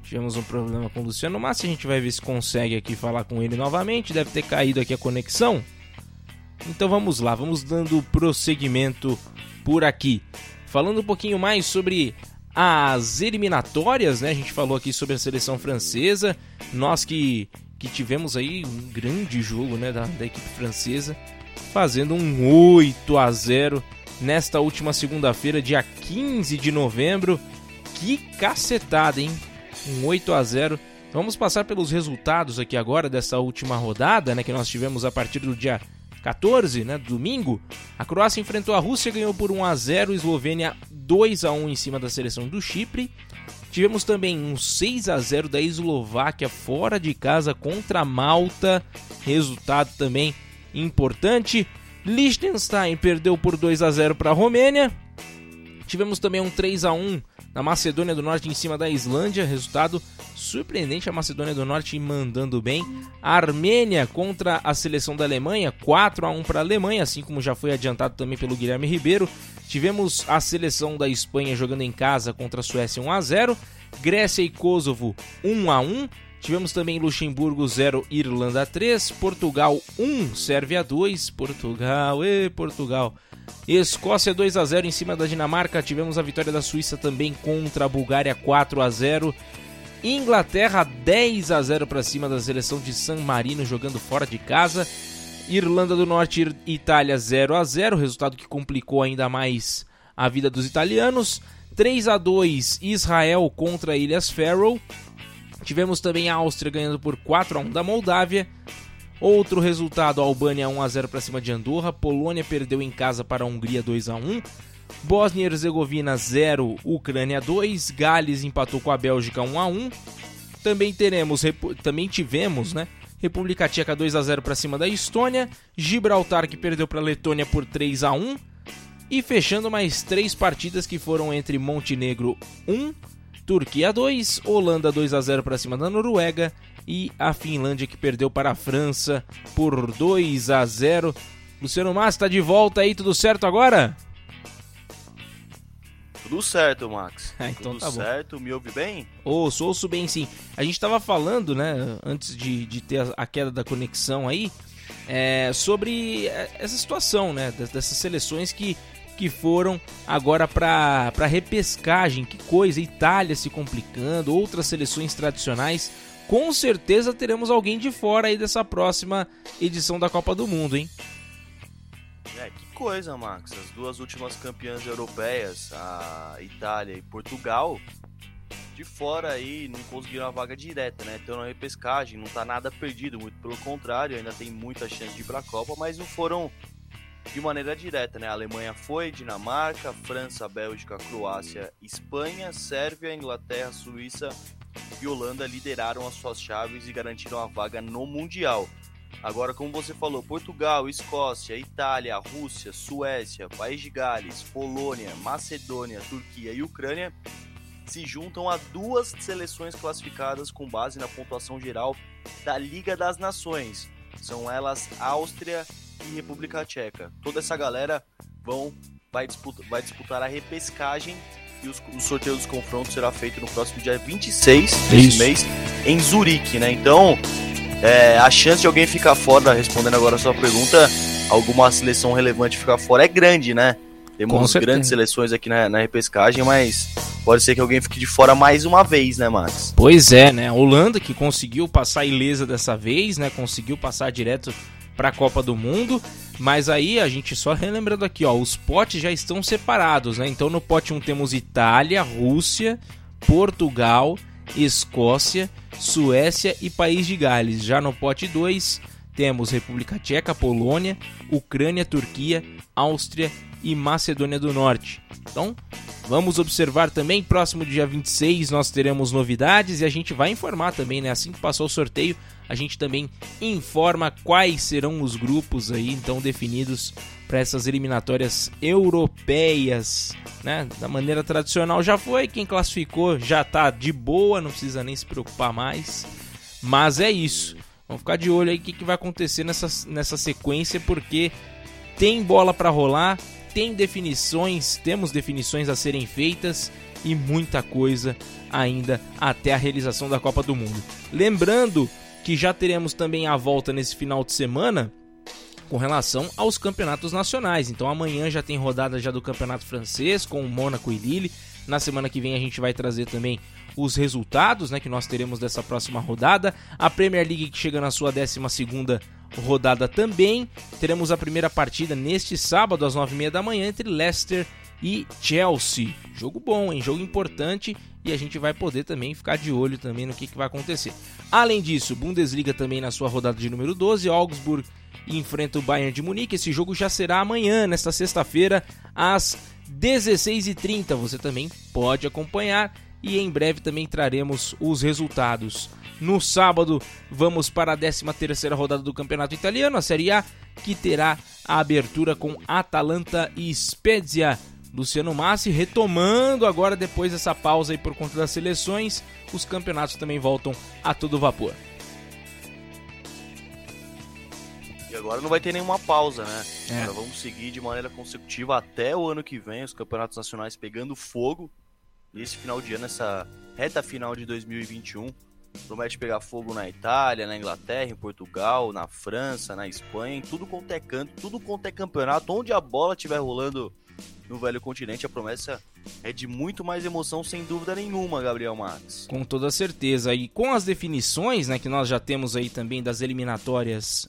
Tivemos um problema com o Luciano Massi, a gente vai ver se consegue aqui falar com ele novamente, deve ter caído aqui a conexão. Então vamos lá, vamos dando prosseguimento por aqui. Falando um pouquinho mais sobre as eliminatórias, né? A gente falou aqui sobre a seleção francesa, nós que tivemos aí um grande jogo, né, da equipe francesa, fazendo um 8-0 nesta última segunda-feira, dia 15 de novembro. Que cacetada, hein? Um 8-0. Vamos passar pelos resultados aqui agora dessa última rodada, né, que nós tivemos a partir do dia 14, né, domingo. A Croácia enfrentou a Rússia, ganhou por 1-0, Eslovênia 2-1 em cima da seleção do Chipre. Tivemos também um 6-0 da Eslováquia fora de casa contra a Malta, resultado também importante. Liechtenstein perdeu por 2-0 para a Romênia. Tivemos também um 3-1 na Macedônia do Norte em cima da Islândia, resultado surpreendente, a Macedônia do Norte mandando bem. A Armênia contra a seleção da Alemanha, 4-1 para a Alemanha, assim como já foi adiantado também pelo Guilherme Ribeiro. Tivemos a seleção da Espanha jogando em casa contra a Suécia, 1-0. Grécia e Kosovo, 1-1. Tivemos também Luxemburgo 0, Irlanda 3, Portugal 1, Sérvia 2, Portugal. Escócia 2-0 em cima da Dinamarca. Tivemos a vitória da Suíça também contra a Bulgária, 4-0. Inglaterra 10-0 para cima da seleção de San Marino jogando fora de casa. Irlanda do Norte e Itália 0-0, resultado que complicou ainda mais a vida dos italianos. 3-2 Israel contra Ilhas Faroe. Tivemos também a Áustria ganhando por 4-1 da Moldávia. Outro resultado, a Albânia 1-0 para cima de Andorra. Polônia perdeu em casa para a Hungria 2-1. Bósnia e Herzegovina 0, Ucrânia 2. Gales empatou com a Bélgica 1-1. Também tivemos, né? República Tcheca 2-0 para cima da Estônia. Gibraltar, que perdeu para a Letônia por 3-1. E fechando mais três partidas que foram entre Montenegro 1, Turquia 2, Holanda 2-0 para cima da Noruega e a Finlândia, que perdeu para a França por 2-0. Luciano Massi está de volta aí, tudo certo agora? Tudo certo, Max. Então tudo tá bom. Certo, me ouve bem? Ouço bem, sim. A gente estava falando, né, antes de ter a queda da conexão aí, sobre essa situação, né, dessas seleções que foram agora para repescagem. Que coisa, Itália se complicando, outras seleções tradicionais. Com certeza teremos alguém de fora aí dessa próxima edição da Copa do Mundo, hein? Que coisa, Max, as duas últimas campeãs europeias, a Itália e Portugal, de fora aí, não conseguiram a vaga direta, né? Então na repescagem não tá nada perdido, muito pelo contrário, ainda tem muita chance de ir pra Copa, mas não foram de maneira direta, né? A Alemanha foi, Dinamarca, França, Bélgica, Croácia, Espanha, Sérvia, Inglaterra, Suíça e Holanda lideraram as suas chaves e garantiram a vaga no Mundial. Agora, como você falou, Portugal, Escócia, Itália, Rússia, Suécia, País de Gales, Polônia, Macedônia, Turquia e Ucrânia se juntam a duas seleções classificadas com base na pontuação geral da Liga das Nações. São elas Áustria e República Tcheca. Toda essa galera vai disputar a repescagem e o sorteio dos confrontos será feito no próximo dia 26 desse mês em Zurique, né? Então... a chance de alguém ficar fora, respondendo agora a sua pergunta, alguma seleção relevante ficar fora é grande, né? Temos grandes seleções aqui na repescagem, mas pode ser que alguém fique de fora mais uma vez, né, Max? Pois é, né? A Holanda, que conseguiu passar ilesa dessa vez, né? Conseguiu passar direto para a Copa do Mundo, mas aí a gente só relembrando aqui, ó, os potes já estão separados, né? Então no pote 1 temos Itália, Rússia, Portugal, Escócia, Suécia e País de Gales. Já no pote 2 temos República Tcheca, Polônia, Ucrânia, Turquia, Áustria e Macedônia do Norte. Então vamos observar também, próximo dia 26 nós teremos novidades e a gente vai informar também, né? Assim que passar o sorteio, a gente também informa quais serão os grupos aí então definidos para essas eliminatórias europeias, né? Da maneira tradicional já foi, quem classificou já tá de boa, não precisa nem se preocupar mais, mas é isso, vamos ficar de olho aí o que vai acontecer nessa sequência, porque tem bola para rolar, temos definições a serem feitas e muita coisa ainda até a realização da Copa do Mundo. Lembrando que já teremos também a volta nesse final de semana com relação aos campeonatos nacionais. Então amanhã já tem rodada já do campeonato francês com o Mônaco e Lille. Na semana que vem a gente vai trazer também os resultados, né, que nós teremos dessa próxima rodada. A Premier League, que chega na sua 12ª rodada também. Teremos a primeira partida neste sábado às 9h30 entre Leicester e Chelsea. Jogo bom, hein? Jogo importante, e a gente vai poder também ficar de olho também no que vai acontecer. Além disso, Bundesliga também na sua rodada de número 12, Augsburg enfrenta o Bayern de Munique. Esse jogo já será amanhã, nesta sexta-feira, às 16h30. Você também pode acompanhar e em breve também traremos os resultados. No sábado, vamos para a 13ª rodada do Campeonato Italiano, a Série A, que terá a abertura com Atalanta e Spezia. Luciano Massi, retomando agora depois dessa pausa aí por conta das seleções, os campeonatos também voltam a todo vapor. E agora não vai ter nenhuma pausa, né? Agora vamos seguir de maneira consecutiva até o ano que vem, os campeonatos nacionais pegando fogo. E esse final de ano, essa reta final de 2021, promete pegar fogo na Itália, na Inglaterra, em Portugal, na França, na Espanha, em tudo quanto é canto, tudo quanto é campeonato, onde a bola estiver rolando no velho continente, a promessa é de muito mais emoção, sem dúvida nenhuma, Gabriel Max. Com toda certeza. E com as definições, né, que nós já temos aí também das eliminatórias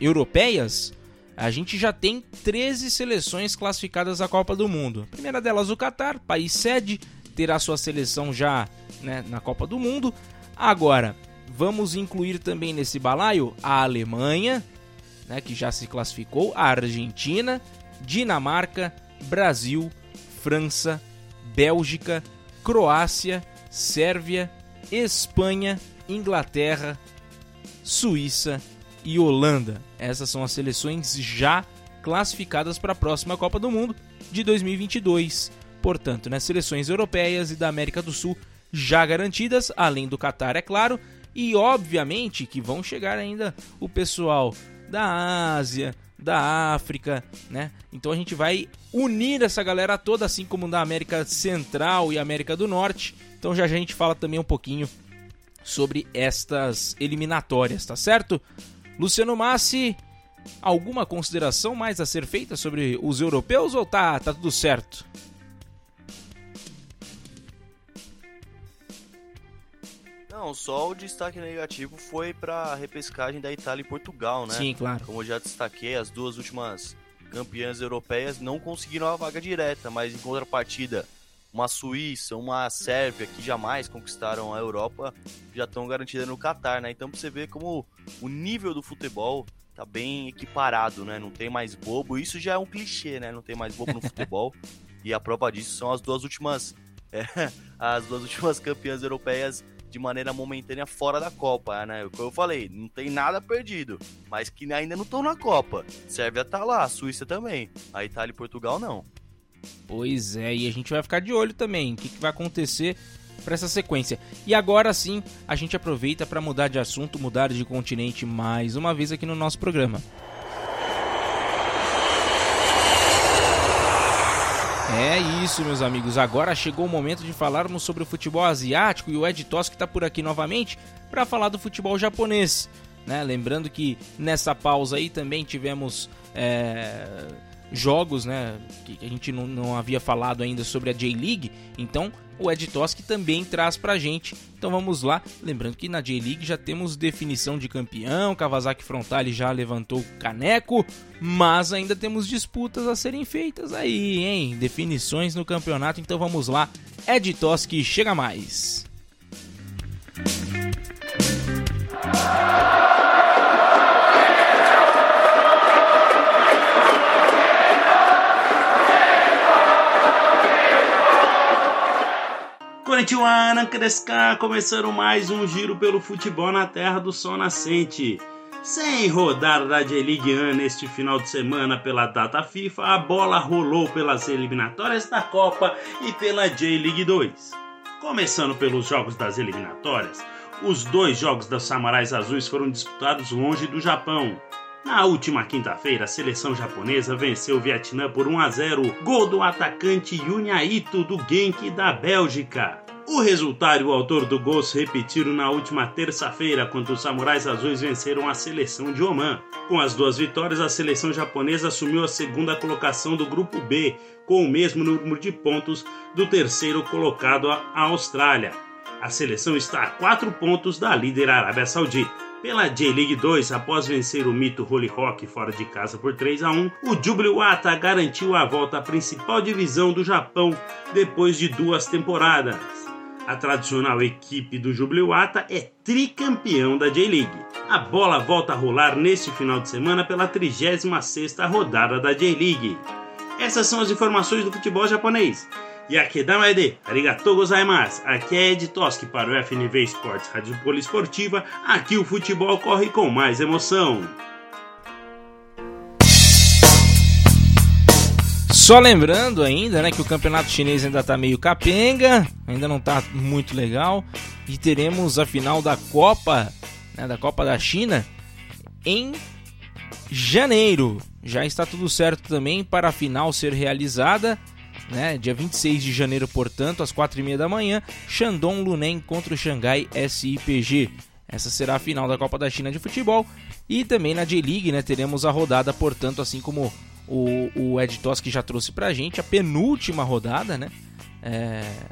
europeias, a gente já tem 13 seleções classificadas à Copa do Mundo. A primeira delas, o Catar, país sede, terá sua seleção já, né, na Copa do Mundo. Agora, vamos incluir também nesse balaio a Alemanha, né, que já se classificou, a Argentina, Dinamarca, Brasil, França, Bélgica, Croácia, Sérvia, Espanha, Inglaterra, Suíça e Holanda. Essas são as seleções já classificadas para a próxima Copa do Mundo de 2022. Portanto, né, seleções europeias e da América do Sul já garantidas, além do Catar, é claro, E obviamente que vão chegar ainda o pessoal da Ásia, da África, né? Então a gente vai unir essa galera toda, assim como da América Central e América do Norte. Então já a gente fala também um pouquinho sobre estas eliminatórias, tá certo? Luciano Massi, alguma consideração mais a ser feita sobre os europeus ou tá tudo certo? Não, só o destaque negativo foi para a repescagem da Itália e Portugal, né? Sim, claro. Como eu já destaquei, as duas últimas campeãs europeias não conseguiram a vaga direta, mas em contrapartida, uma Suíça, uma Sérvia, que jamais conquistaram a Europa, já estão garantidas no Qatar, né? Então, pra você ver como o nível do futebol tá bem equiparado, né? Não tem mais bobo, isso já é um clichê, né? Não tem mais bobo no futebol, e a prova disso são as duas últimas campeãs europeias de maneira momentânea fora da Copa, né? Como eu falei, não tem nada perdido, mas que ainda não estão na Copa. Sérvia tá lá, a Suíça também, a Itália e Portugal não. Pois é, e a gente vai ficar de olho também, o que vai acontecer para essa sequência. E agora sim, a gente aproveita para mudar de assunto, mudar de continente mais uma vez aqui no nosso programa. É isso, meus amigos, agora chegou o momento de falarmos sobre o futebol asiático e o Ed Toschi está por aqui novamente para falar do futebol japonês, né? Lembrando que nessa pausa aí também tivemos jogos, né, que a gente não havia falado ainda sobre a J-League, então o Ed Toschi também traz pra gente. Então vamos lá, lembrando que na J-League já temos definição de campeão, Kawasaki Frontale já levantou o caneco, mas ainda temos disputas a serem feitas aí, hein? Definições no campeonato, então vamos lá, Ed Toschi, chega mais! Konnichiwa, Crescar, começando mais um giro pelo futebol na terra do sol nascente. Sem rodar da J-League neste final de semana pela data FIFA, a bola rolou pelas eliminatórias da Copa e pela J-League 2. Começando pelos jogos das eliminatórias, os dois jogos dos Samurais Azuis foram disputados longe do Japão. Na última quinta-feira, a seleção japonesa venceu o Vietnã por 1-0, gol do atacante Yunya Ito do Genk da Bélgica. O resultado e o autor do gol se repetiram na última terça-feira, quando os Samurais Azuis venceram a seleção de Oman. Com as duas vitórias, a seleção japonesa assumiu a segunda colocação do grupo B, com o mesmo número de pontos do terceiro colocado, a Austrália. A seleção está a 4 pontos da líder Arábia Saudita. Pela J-League 2, após vencer o mito Holy Rock fora de casa por 3-1, o Jubilee Wata garantiu a volta à principal divisão do Japão depois de 2 temporadas. A tradicional equipe do Jubilee Wata é tricampeão da J-League. A bola volta a rolar neste final de semana pela 36ª rodada da J-League. Essas são as informações do futebol japonês. Yakedamaide, arigatou gozaimasu. Aqui é Ed Toschi para o FNV Esportes Rádio Poliesportiva. Aqui o futebol corre com mais emoção. Só lembrando ainda, né, que o campeonato chinês ainda tá meio capenga, ainda não tá muito legal, e teremos a final da Copa, né, da Copa da China em janeiro. Já está tudo certo também para a final ser realizada, né? Dia 26 de janeiro, portanto, às 4h30 da manhã, Shandong Luneng contra o Xangai SIPG. Essa será a final da Copa da China de futebol. E também na J-League, né, teremos a rodada, portanto, assim como o Ed Toschi já trouxe pra gente, a penúltima rodada, né?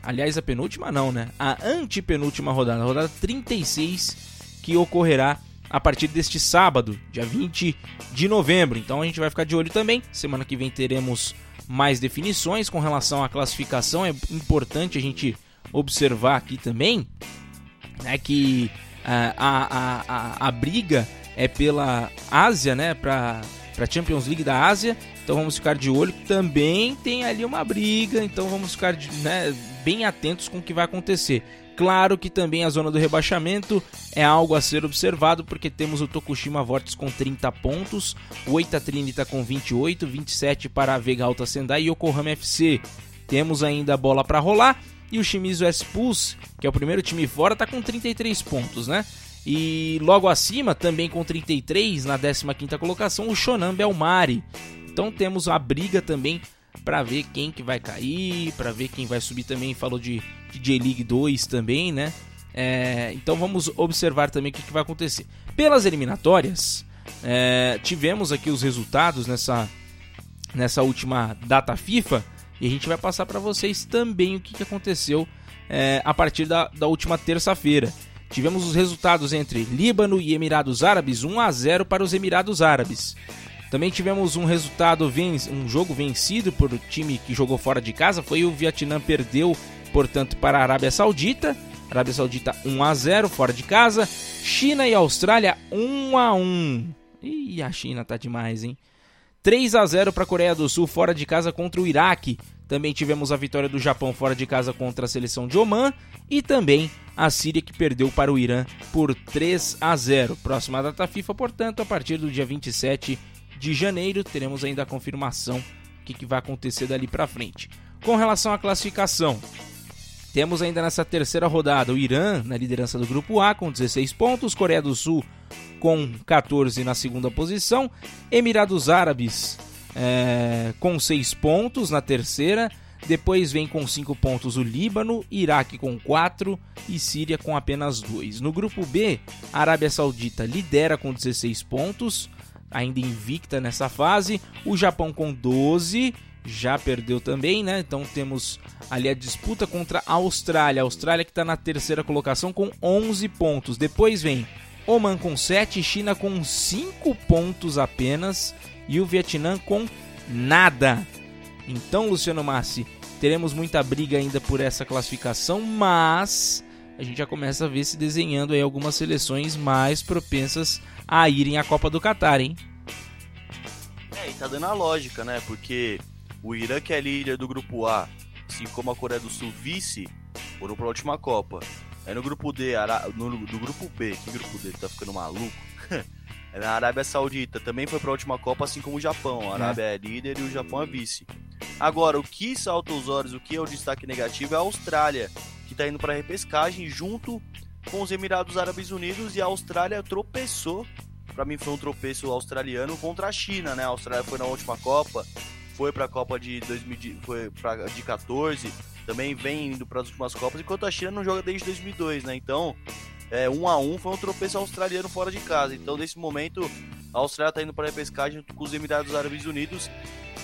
Aliás, a penúltima não, né? A antepenúltima rodada, a rodada 36, que ocorrerá a partir deste sábado, dia 20 de novembro. Então a gente vai ficar de olho também. Semana que vem teremos mais definições com relação à classificação. É importante a gente observar aqui também, né, que a briga é pela Ásia, né, para a Champions League da Ásia, então vamos ficar de olho, também tem ali uma briga, então vamos ficar, né, bem atentos com o que vai acontecer. Claro que também a zona do rebaixamento é algo a ser observado, porque temos o Tokushima Vortex com 30 pontos, o Eita Trinita com 28, 27 para a Vega Alta Sendai e Yokohama FC. Temos ainda a bola para rolar e o Shimizu S-Pulse, que é o primeiro time fora, está com 33 pontos, né? E logo acima, também com 33, na 15ª colocação, o Shonan Belmari. Então temos a briga também para ver quem que vai cair, para ver quem vai subir também. Falou de J-League 2 também, né? Então vamos observar também o que vai acontecer. Pelas eliminatórias, tivemos aqui os resultados nessa última data FIFA. E a gente vai passar para vocês também o que aconteceu a partir da última terça-feira. Tivemos os resultados entre Líbano e Emirados Árabes, 1-0 para os Emirados Árabes. Também tivemos um jogo vencido por um time que jogou fora de casa, foi o Vietnã, perdeu, portanto, para a Arábia Saudita. Arábia Saudita 1-0 fora de casa. China e Austrália 1-1. Ih, a China tá demais, hein? 3-0 para a Coreia do Sul fora de casa contra o Iraque. Também tivemos a vitória do Japão fora de casa contra a seleção de Omã. E também a Síria, que perdeu para o Irã por 3-0. Próxima data FIFA, portanto, a partir do dia 27 de janeiro. Teremos ainda a confirmação do que vai acontecer dali para frente. Com relação à classificação, temos ainda nessa terceira rodada o Irã na liderança do grupo A com 16 pontos, Coreia do Sul com 14 na segunda posição, Emirados Árabes com 6 pontos na terceira, depois vem com 5 pontos o Líbano, Iraque com 4 e Síria com apenas 2. No grupo B, a Arábia Saudita lidera com 16 pontos, ainda invicta nessa fase, o Japão com 12, já perdeu também, né? Então temos ali a disputa contra a Austrália. A Austrália que está na terceira colocação com 11 pontos. Depois vem Oman com 7, China com 5 pontos apenas e o Vietnã com nada. Então, Luciano Massi, teremos muita briga ainda por essa classificação, mas a gente já começa a ver se desenhando aí algumas seleções mais propensas a irem à Copa do Catar, hein? E tá dando a lógica, né? Porque o Irã, que é líder do grupo A, assim como a Coreia do Sul vice, foram para a última Copa. É no grupo D, do grupo B, que grupo D, tá ficando maluco? É na Arábia Saudita, também foi para a última Copa, assim como o Japão. A Arábia é líder e o Japão é vice. Agora, o que salta os olhos, o que é o destaque negativo é a Austrália, que tá indo para a repescagem junto com os Emirados Árabes Unidos, e a Austrália tropeçou. Para mim foi um tropeço australiano contra a China, né? A Austrália foi na última Copa, foi para a Copa de 2014, também vem indo para as últimas Copas, enquanto a China não joga desde 2002, né? Então, 1-1 foi um tropeço australiano fora de casa. Então, nesse momento, a Austrália está indo para a repescagem junto com os Emirados Árabes Unidos.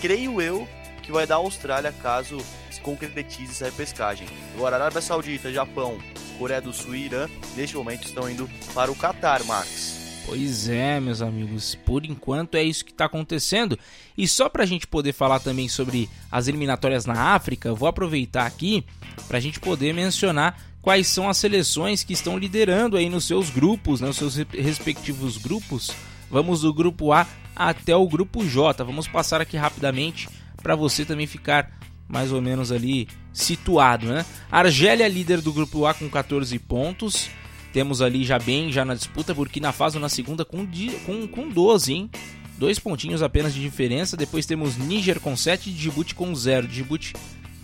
Creio eu que vai dar a Austrália caso se concretize essa repescagem. Agora, Arábia Saudita, Japão, Coreia do Sul e Irã, neste momento, estão indo para o Catar, Max. Pois é, meus amigos, por enquanto é isso que está acontecendo. E só para a gente poder falar também sobre as eliminatórias na África, eu vou aproveitar aqui para a gente poder mencionar quais são as seleções que estão liderando aí nos seus grupos, né, nos seus respectivos grupos. Vamos do grupo A até o grupo J. Vamos passar aqui rapidamente para você também ficar mais ou menos ali situado, né? Argélia, líder do grupo A com 14 pontos. Temos ali já na disputa, Burkina Faso na segunda com 12, hein? 2 pontinhos apenas de diferença. Depois temos Níger com 7 e Djibouti com 0. Djibouti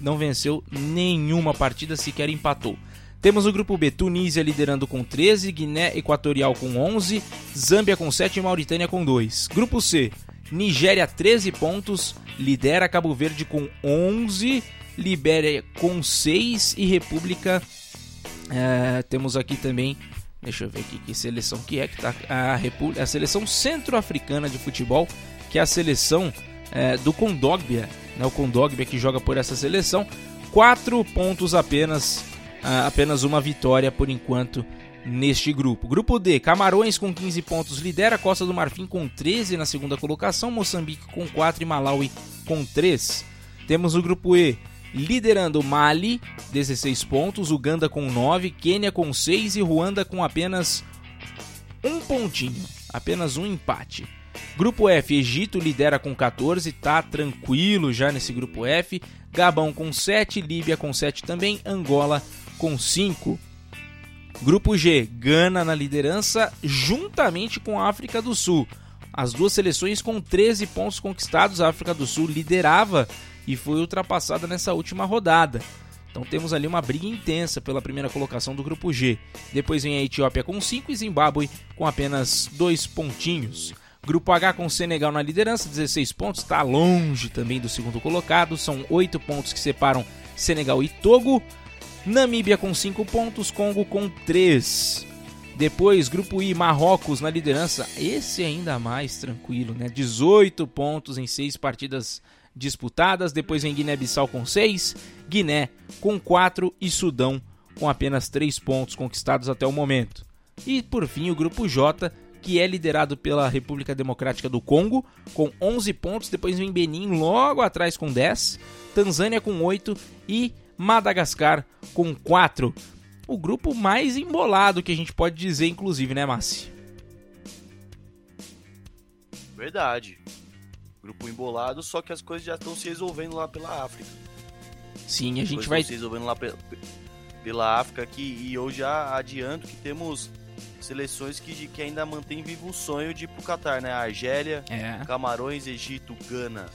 não venceu nenhuma partida, sequer empatou. Temos o grupo B, Tunísia liderando com 13, Guiné Equatorial com 11, Zâmbia com 7 e Mauritânia com 2. Grupo C, Nigéria 13 pontos, lidera Cabo Verde com 11, Libéria com 6 e República... temos aqui também, deixa eu ver aqui que seleção que tá a seleção centro-africana de futebol, que é a seleção do Condogbia, né? O Condogbia que joga por essa seleção, 4 pontos apenas uma vitória por enquanto neste grupo. Grupo D, Camarões com 15 pontos lidera, Costa do Marfim com 13 na segunda colocação, Moçambique com 4 e Malawi com 3. Temos o grupo E, liderando Mali, 16 pontos, Uganda com 9, Quênia com 6 e Ruanda com apenas um pontinho, apenas um empate. Grupo F, Egito lidera com 14, tá tranquilo já nesse grupo F, Gabão com 7, Líbia com 7 também, Angola com 5. Grupo G, Gana na liderança juntamente com a África do Sul. As duas seleções com 13 pontos conquistados, a África do Sul liderava e foi ultrapassada nessa última rodada. Então temos ali uma briga intensa pela primeira colocação do grupo G. Depois vem a Etiópia com 5 e Zimbábue com apenas 2 pontinhos. Grupo H com Senegal na liderança, 16 pontos, está longe também do segundo colocado, são 8 pontos que separam Senegal e Togo. Namíbia com 5 pontos, Congo com 3. Depois, grupo I, Marrocos na liderança, esse é ainda mais tranquilo, né? 18 pontos em 6 partidas disputadas. Depois vem Guiné-Bissau com 6, Guiné com 4 e Sudão com apenas 3 pontos conquistados até o momento. E por fim o grupo J, que é liderado pela República Democrática do Congo com 11 pontos, depois vem Benin logo atrás com 10, Tanzânia com 8 e Madagascar com 4. O grupo mais embolado que a gente pode dizer, inclusive, né, Massi? Verdade. Grupo embolado, só que as coisas já estão se resolvendo lá pela África. Sim, a gente vai... Estão se resolvendo lá pela África aqui, e eu já adianto que temos seleções que ainda mantém vivo o sonho de ir pro Catar, né? Argélia, Camarões, Egito, Gana,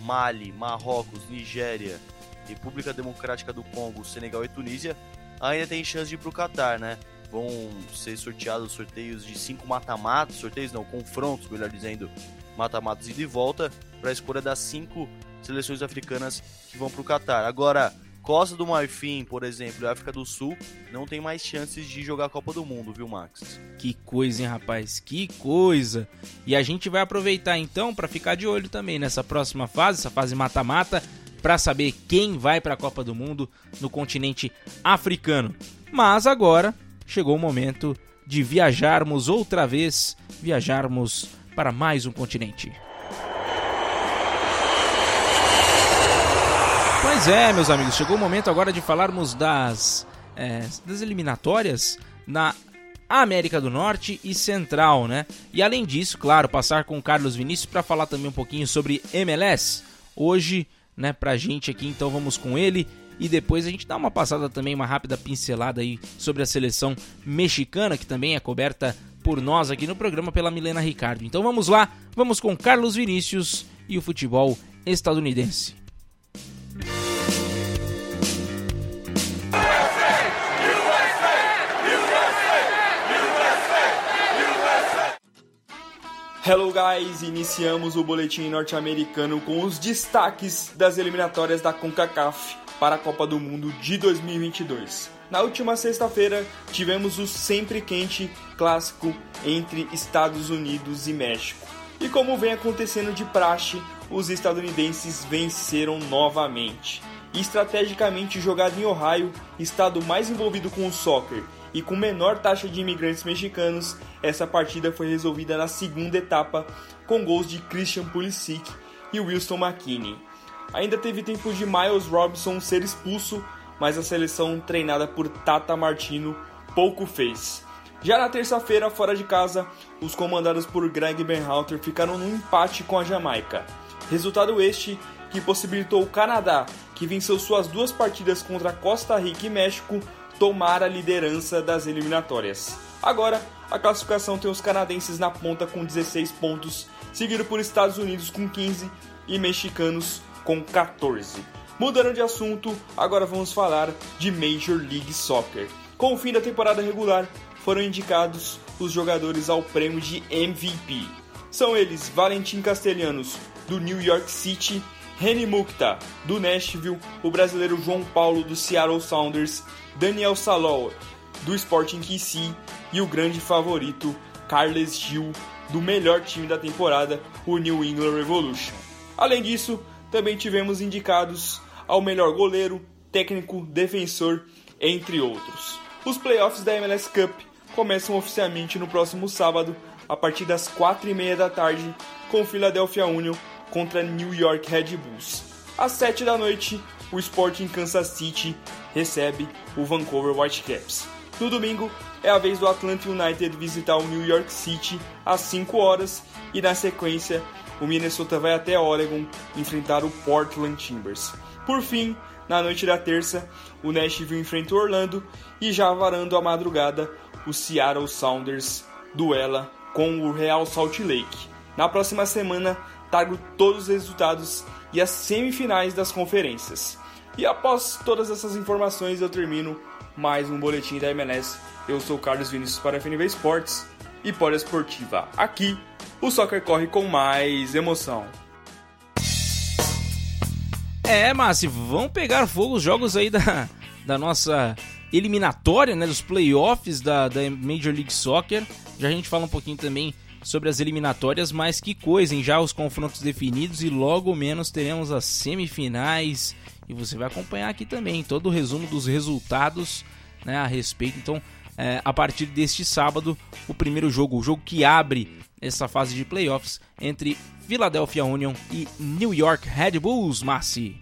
Mali, Marrocos, Nigéria, República Democrática do Congo, Senegal e Tunísia. Ainda tem chance de ir pro Catar, né? Vão ser sorteados sorteios de 5 mata-matas, sorteios não, confrontos, melhor dizendo, mata-matas e de volta, para a escolha das 5 seleções africanas que vão para o Catar. Agora, Costa do Marfim, por exemplo, e África do Sul, não tem mais chances de jogar a Copa do Mundo, viu, Max? Que coisa, hein, rapaz? Que coisa! E a gente vai aproveitar, então, para ficar de olho também nessa próxima fase, essa fase mata-mata, para saber quem vai para a Copa do Mundo no continente africano. Mas agora chegou o momento de viajarmos outra vez, viajarmos para mais um continente. Pois é, meus amigos, chegou o momento agora de falarmos das eliminatórias na América do Norte e Central, né? E além disso, claro, passar com o Carlos Vinícius para falar também um pouquinho sobre MLS. Hoje, né, pra gente aqui, então vamos com ele. E depois a gente dá uma passada também, uma rápida pincelada aí sobre a seleção mexicana, que também é coberta por nós aqui no programa pela Milena Ricardo. Então vamos lá, vamos com Carlos Vinícius e o futebol estadunidense. Hello guys, iniciamos o boletim norte-americano com os destaques das eliminatórias da CONCACAF para a Copa do Mundo de 2022. Na última sexta-feira, tivemos o sempre quente clássico entre Estados Unidos e México. E como vem acontecendo de praxe, os estadunidenses venceram novamente. E estrategicamente jogado em Ohio, estado mais envolvido com o soccer e com menor taxa de imigrantes mexicanos, essa partida foi resolvida na segunda etapa com gols de Christian Pulisic e Wilson McKinney. Ainda teve tempo de Miles Robinson ser expulso, mas a seleção treinada por Tata Martino pouco fez. Já na terça-feira, fora de casa, os comandados por Greg Berhalter ficaram num empate com a Jamaica. Resultado este que possibilitou o Canadá, que venceu suas 2 partidas contra Costa Rica e México, tomar a liderança das eliminatórias. Agora, a classificação tem os canadenses na ponta com 16 pontos, seguido por Estados Unidos com 15 e mexicanos com 14. Mudando de assunto, agora vamos falar de Major League Soccer. Com o fim da temporada regular, foram indicados os jogadores ao prêmio de MVP. São eles Valentim Castelhanos, do New York City, Reni Mukta, do Nashville, o brasileiro João Paulo, do Seattle Sounders, Daniel Salol, do Sporting KC, e o grande favorito, Carles Gil, do melhor time da temporada, o New England Revolution. Além disso, também tivemos indicados ao melhor goleiro, técnico, defensor, entre outros. Os playoffs da MLS Cup começam oficialmente no próximo sábado, a partir das 4h30 da tarde, com o Philadelphia Union contra New York Red Bulls. Às 7 da noite, o Sporting Kansas City recebe o Vancouver Whitecaps. No domingo, é a vez do Atlanta United visitar o New York City às 5 horas e, na sequência, o Minnesota vai até Oregon enfrentar o Portland Timbers. Por fim, na noite da terça, o Nashville enfrenta o Orlando e, já varando a madrugada, o Seattle Sounders duela com o Real Salt Lake. Na próxima semana, trago todos os resultados e as semifinais das conferências. E após todas essas informações eu termino mais um boletim da MLS. Eu sou o Carlos Vinícius para a FNV Esportes e Poliesportiva. Aqui o soccer corre com mais emoção. Massi, vão pegar fogo os jogos aí da nossa eliminatória, né, dos playoffs da Major League Soccer. Já a gente fala um pouquinho também sobre as eliminatórias, mas que coisa, hein? Já os confrontos definidos e logo menos teremos as semifinais. E você vai acompanhar aqui também todo o resumo dos resultados, né, a respeito. Então, a partir deste sábado, o primeiro jogo, o jogo que abre essa fase de playoffs entre Philadelphia Union e New York Red Bulls, Massi.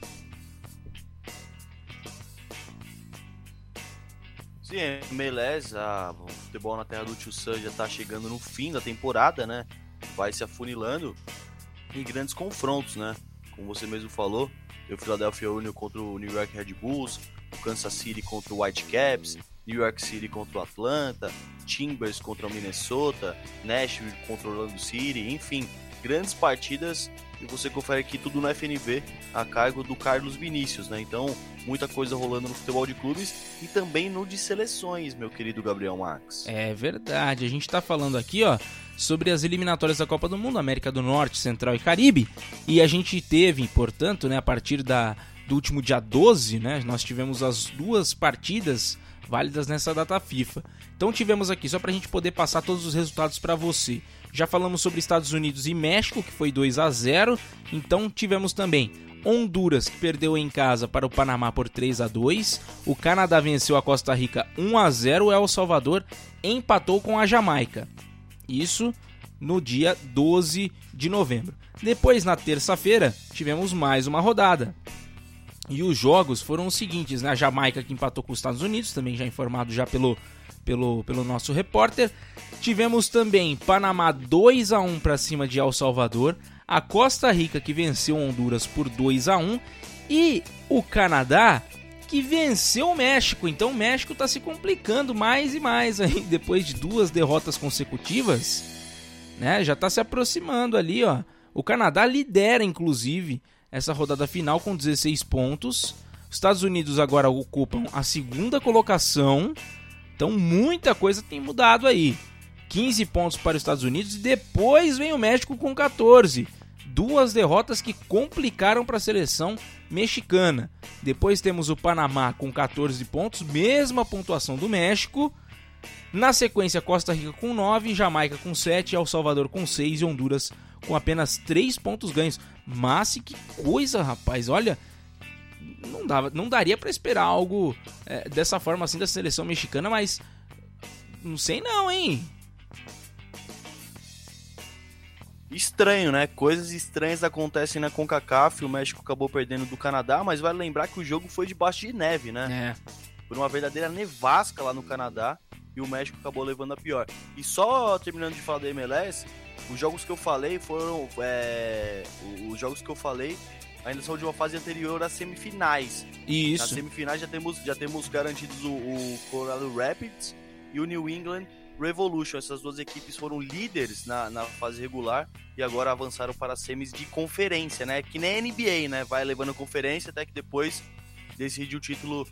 Sim, MLS, o futebol na terra do Tio Sam já está chegando no fim da temporada, né? Vai se afunilando em grandes confrontos, né? Como você mesmo falou, o Philadelphia Union contra o New York Red Bulls, o Kansas City contra o Whitecaps, New York City contra o Atlanta, Timbers contra o Minnesota, Nashville contra o Orlando City, enfim, grandes partidas, e você confere aqui tudo no FNV, a cargo do Carlos Vinícius, né? Então, muita coisa rolando no futebol de clubes e também no de seleções, meu querido Gabriel Max. É verdade, a gente tá falando aqui, ó, sobre as eliminatórias da Copa do Mundo, América do Norte, Central e Caribe, e a gente teve, portanto, né, a partir do último dia 12, né, nós tivemos as duas partidas válidas nessa data FIFA. Então tivemos aqui, só pra gente poder passar todos os resultados pra você. Já falamos sobre Estados Unidos e México, que foi 2-0, então tivemos também Honduras, que perdeu em casa para o Panamá por 3-2, o Canadá venceu a Costa Rica 1-0, El Salvador empatou com a Jamaica. Isso no dia 12 de novembro. Depois, na terça-feira, tivemos mais uma rodada. E os jogos foram os seguintes, né? A Jamaica, que empatou com os Estados Unidos, também já informado já pelo nosso repórter. Tivemos também Panamá 2-1 para cima de El Salvador, a Costa Rica, que venceu Honduras por 2-1, e o Canadá, que venceu o México. Então o México está se complicando mais e mais aí, depois de duas derrotas consecutivas, né? Já está se aproximando ali, ó. O Canadá lidera, inclusive, essa rodada final com 16 pontos. Os Estados Unidos agora ocupam a segunda colocação. Então muita coisa tem mudado aí. 15 pontos para os Estados Unidos e depois vem o México com 14. Duas derrotas que complicaram para a seleção mexicana. Depois temos o Panamá com 14 pontos, mesma pontuação do México. Na sequência, Costa Rica com 9, Jamaica com 7, El Salvador com 6 e Honduras com apenas 3 pontos ganhos. Mas que coisa, rapaz, olha, não daria para esperar algo dessa forma assim da seleção mexicana, mas não sei não, hein? Estranho, né? Coisas estranhas acontecem na CONCACAF, o México acabou perdendo do Canadá, mas vale lembrar que o jogo foi debaixo de neve, né? Por uma verdadeira nevasca lá no Canadá, e o México acabou levando a pior. E só terminando de falar da MLS, os jogos que eu falei foram... os jogos que eu falei ainda são de uma fase anterior às semifinais. Isso. Nas semifinais já temos garantidos o Colorado Rapids e o New England Revolution. Essas duas equipes foram líderes na fase regular e agora avançaram para as semis de conferência, né? Que nem a NBA, né? Vai levando conferência até que depois decide o título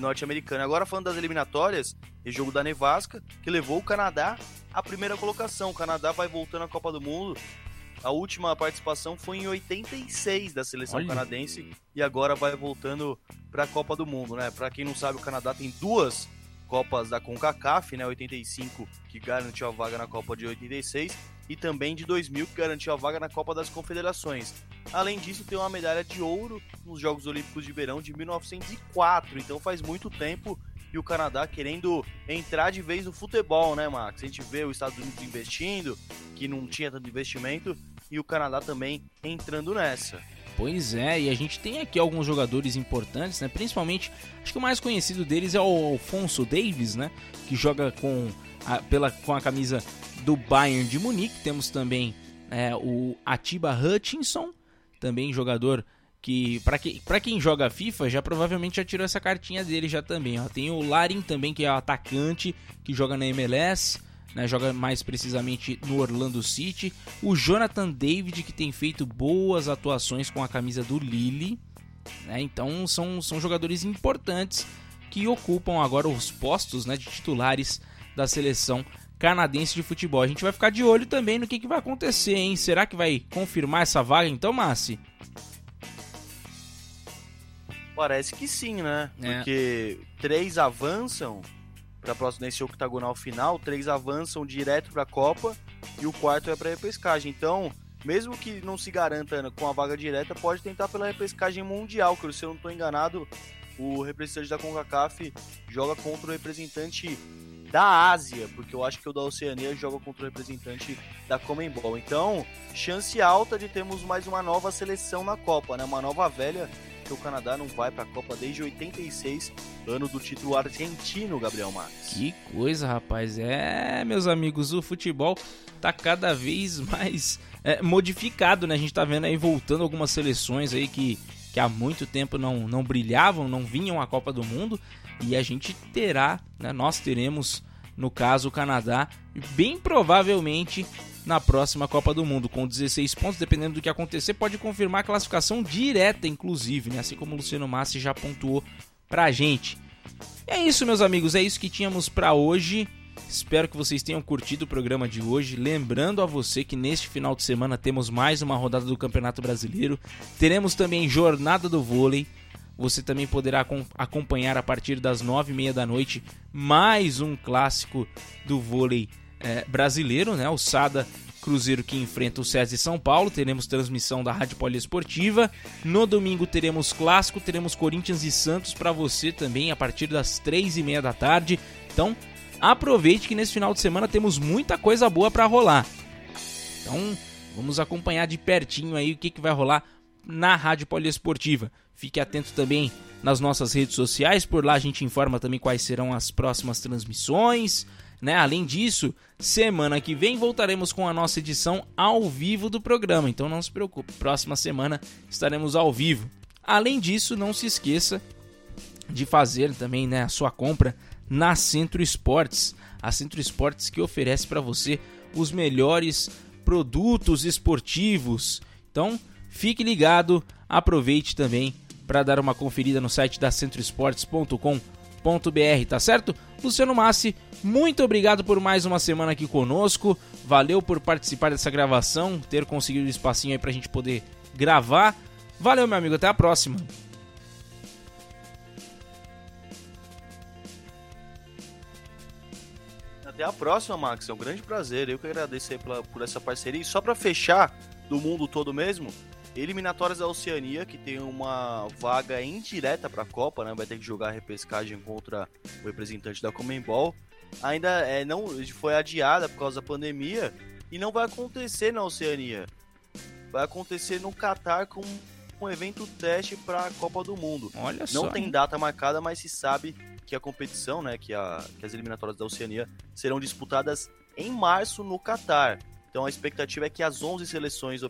norte-americano. Agora falando das eliminatórias, é jogo da nevasca, que levou o Canadá à primeira colocação. O Canadá vai voltando à Copa do Mundo. A última participação foi em 86 da seleção canadense e agora vai voltando para a Copa do Mundo, né? Para quem não sabe, o Canadá tem duas Copas da CONCACAF, né? 85, que garantiu a vaga na Copa de 86, e também de 2000, que garantiu a vaga na Copa das Confederações. Além disso, tem uma medalha de ouro nos Jogos Olímpicos de Verão de 1904, então faz muito tempo. E o Canadá querendo entrar de vez no futebol, né, Max? A gente vê os Estados Unidos investindo, que não tinha tanto investimento, e o Canadá também entrando nessa. Pois é, e a gente tem aqui alguns jogadores importantes, né? Principalmente, acho que o mais conhecido deles é o Alphonso Davies, né? Que joga com a camisa do Bayern de Munique. Temos também o Atiba Hutchinson, também jogador que, para quem joga FIFA, já provavelmente já tirou essa cartinha dele já também. Ó. Tem o Larin também, que é o atacante, que joga na MLS, né, joga mais precisamente no Orlando City. O Jonathan David, que tem feito boas atuações com a camisa do Lille. né? Então são jogadores importantes que ocupam agora os postos, né, de titulares da seleção canadense de futebol. A gente vai ficar de olho também no que vai acontecer, hein? Será que vai confirmar essa vaga então, Massi? Parece que sim, né? É. Porque 3 avançam para a próxima, nesse octagonal final, 3 avançam direto para a Copa e o quarto é para a repescagem. Então, mesmo que não se garanta com a vaga direta, pode tentar pela repescagem mundial, que se eu não estou enganado, o representante da CONCACAF joga contra o representante da Ásia, porque eu acho que o da Oceania joga contra o representante da Conmebol. Então, chance alta de termos mais uma nova seleção na Copa, né? Uma nova velha, que o Canadá não vai para a Copa desde 86, ano do título argentino, Gabriel Max. Que coisa, rapaz. É, meus amigos, o futebol tá cada vez mais modificado, né? A gente tá vendo aí voltando algumas seleções aí que há muito tempo não brilhavam, não vinham à Copa do Mundo, e a gente terá, né, nós teremos, no caso, o Canadá, bem provavelmente na próxima Copa do Mundo, com 16 pontos, dependendo do que acontecer, pode confirmar a classificação direta, inclusive, né? Assim como o Luciano Massi já pontuou pra gente. É isso, meus amigos, é isso que tínhamos pra hoje. Espero que vocês tenham curtido o programa de hoje. Lembrando a você que neste final de semana temos mais uma rodada do Campeonato Brasileiro. Teremos também Jornada do Vôlei. Você também poderá acompanhar a partir das 9h30 da noite mais um clássico do vôlei brasileiro, né? O Sada Cruzeiro que enfrenta o SESI São Paulo. Teremos transmissão da Rádio Poliesportiva. No domingo teremos clássico, teremos Corinthians e Santos para você também a partir das 3h30 da tarde. Então aproveite que nesse final de semana temos muita coisa boa para rolar. Então vamos acompanhar de pertinho aí o que vai rolar na Rádio Poliesportiva. Fique atento também nas nossas redes sociais, por lá a gente informa também quais serão as próximas transmissões, né? Além disso, semana que vem voltaremos com a nossa edição ao vivo do programa, então não se preocupe, próxima semana estaremos ao vivo. Além disso, não se esqueça de fazer também, né, a sua compra na Centro Esportes, a Centro Esportes que oferece para você os melhores produtos esportivos. Então, fique ligado, aproveite também para dar uma conferida no site da centroesportes.com.br, tá certo? Luciano Massi, muito obrigado por mais uma semana aqui conosco, valeu por participar dessa gravação, ter conseguido um espacinho aí pra gente poder gravar. Valeu, meu amigo, até a próxima. Até a próxima, Max, é um grande prazer, eu que agradeço aí por essa parceria. E só pra fechar, do mundo todo mesmo, eliminatórias da Oceania, que tem uma vaga indireta para a Copa, né? Vai ter que jogar a repescagem contra o representante da Conmebol. Ainda não foi adiada por causa da pandemia e não vai acontecer na Oceania. Vai acontecer no Catar com um evento teste para a Copa do Mundo. Olha só. Não tem data marcada, mas se sabe que a competição, né, que as eliminatórias da Oceania serão disputadas em março no Catar. Então a expectativa é que as 11 seleções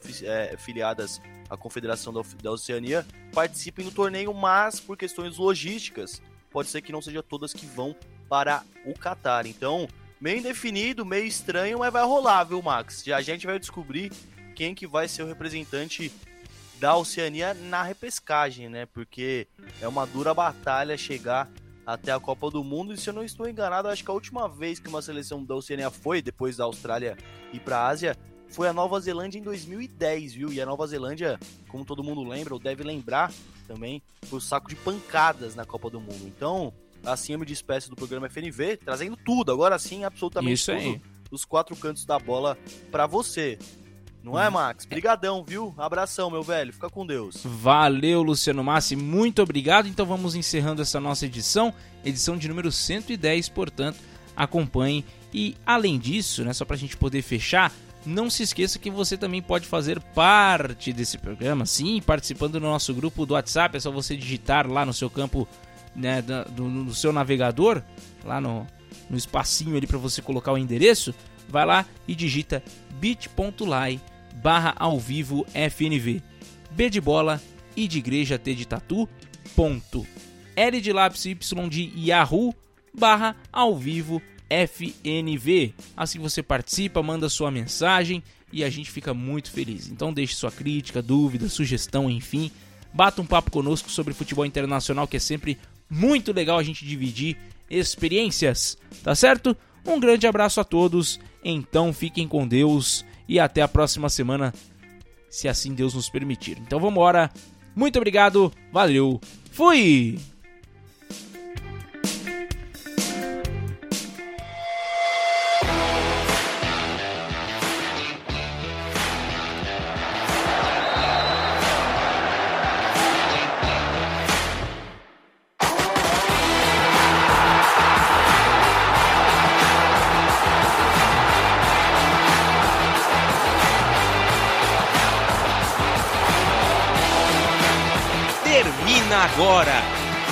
filiadas à Confederação da Oceania participem do torneio, mas por questões logísticas, pode ser que não seja todas que vão para o Catar. Então, meio indefinido, meio estranho, mas vai rolar, viu, Max? Já a gente vai descobrir quem que vai ser o representante da Oceania na repescagem, né? Porque é uma dura batalha chegar até a Copa do Mundo, e se eu não estou enganado, acho que a última vez que uma seleção da Oceania foi, depois da Austrália e para a Ásia, foi a Nova Zelândia em 2010, viu? E a Nova Zelândia, como todo mundo lembra, ou deve lembrar também, foi o saco de pancadas na Copa do Mundo. Então, assim eu me despeço do programa FNV, trazendo tudo, agora sim, absolutamente isso tudo, aí. Os quatro cantos da bola para você. Não é, Max? Brigadão, viu? Abração, meu velho. Fica com Deus. Valeu, Luciano Massi. Muito obrigado. Então vamos encerrando essa nossa edição. Edição de número 110, portanto, acompanhe. E além disso, né, só pra gente poder fechar, não se esqueça que você também pode fazer parte desse programa. Sim, participando do nosso grupo do WhatsApp. É só você digitar lá no seu campo, né, no seu navegador, lá no espacinho ali pra você colocar o endereço. Vai lá e digita bit.ly/ao vivo FNV. B de bola, I de igreja, T de tatu, ponto. L de lápis, Y de Yahoo, /ao vivo FNV. Assim você participa, manda sua mensagem e a gente fica muito feliz. Então deixe sua crítica, dúvida, sugestão, enfim, Bata um papo conosco sobre futebol internacional, que é sempre muito legal a gente dividir experiências, tá certo? Um grande abraço a todos, então fiquem com Deus e até a próxima semana, se assim Deus nos permitir. Então vamos embora, muito obrigado, valeu, fui! Agora,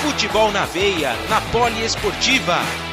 futebol na veia, na Poliesportiva.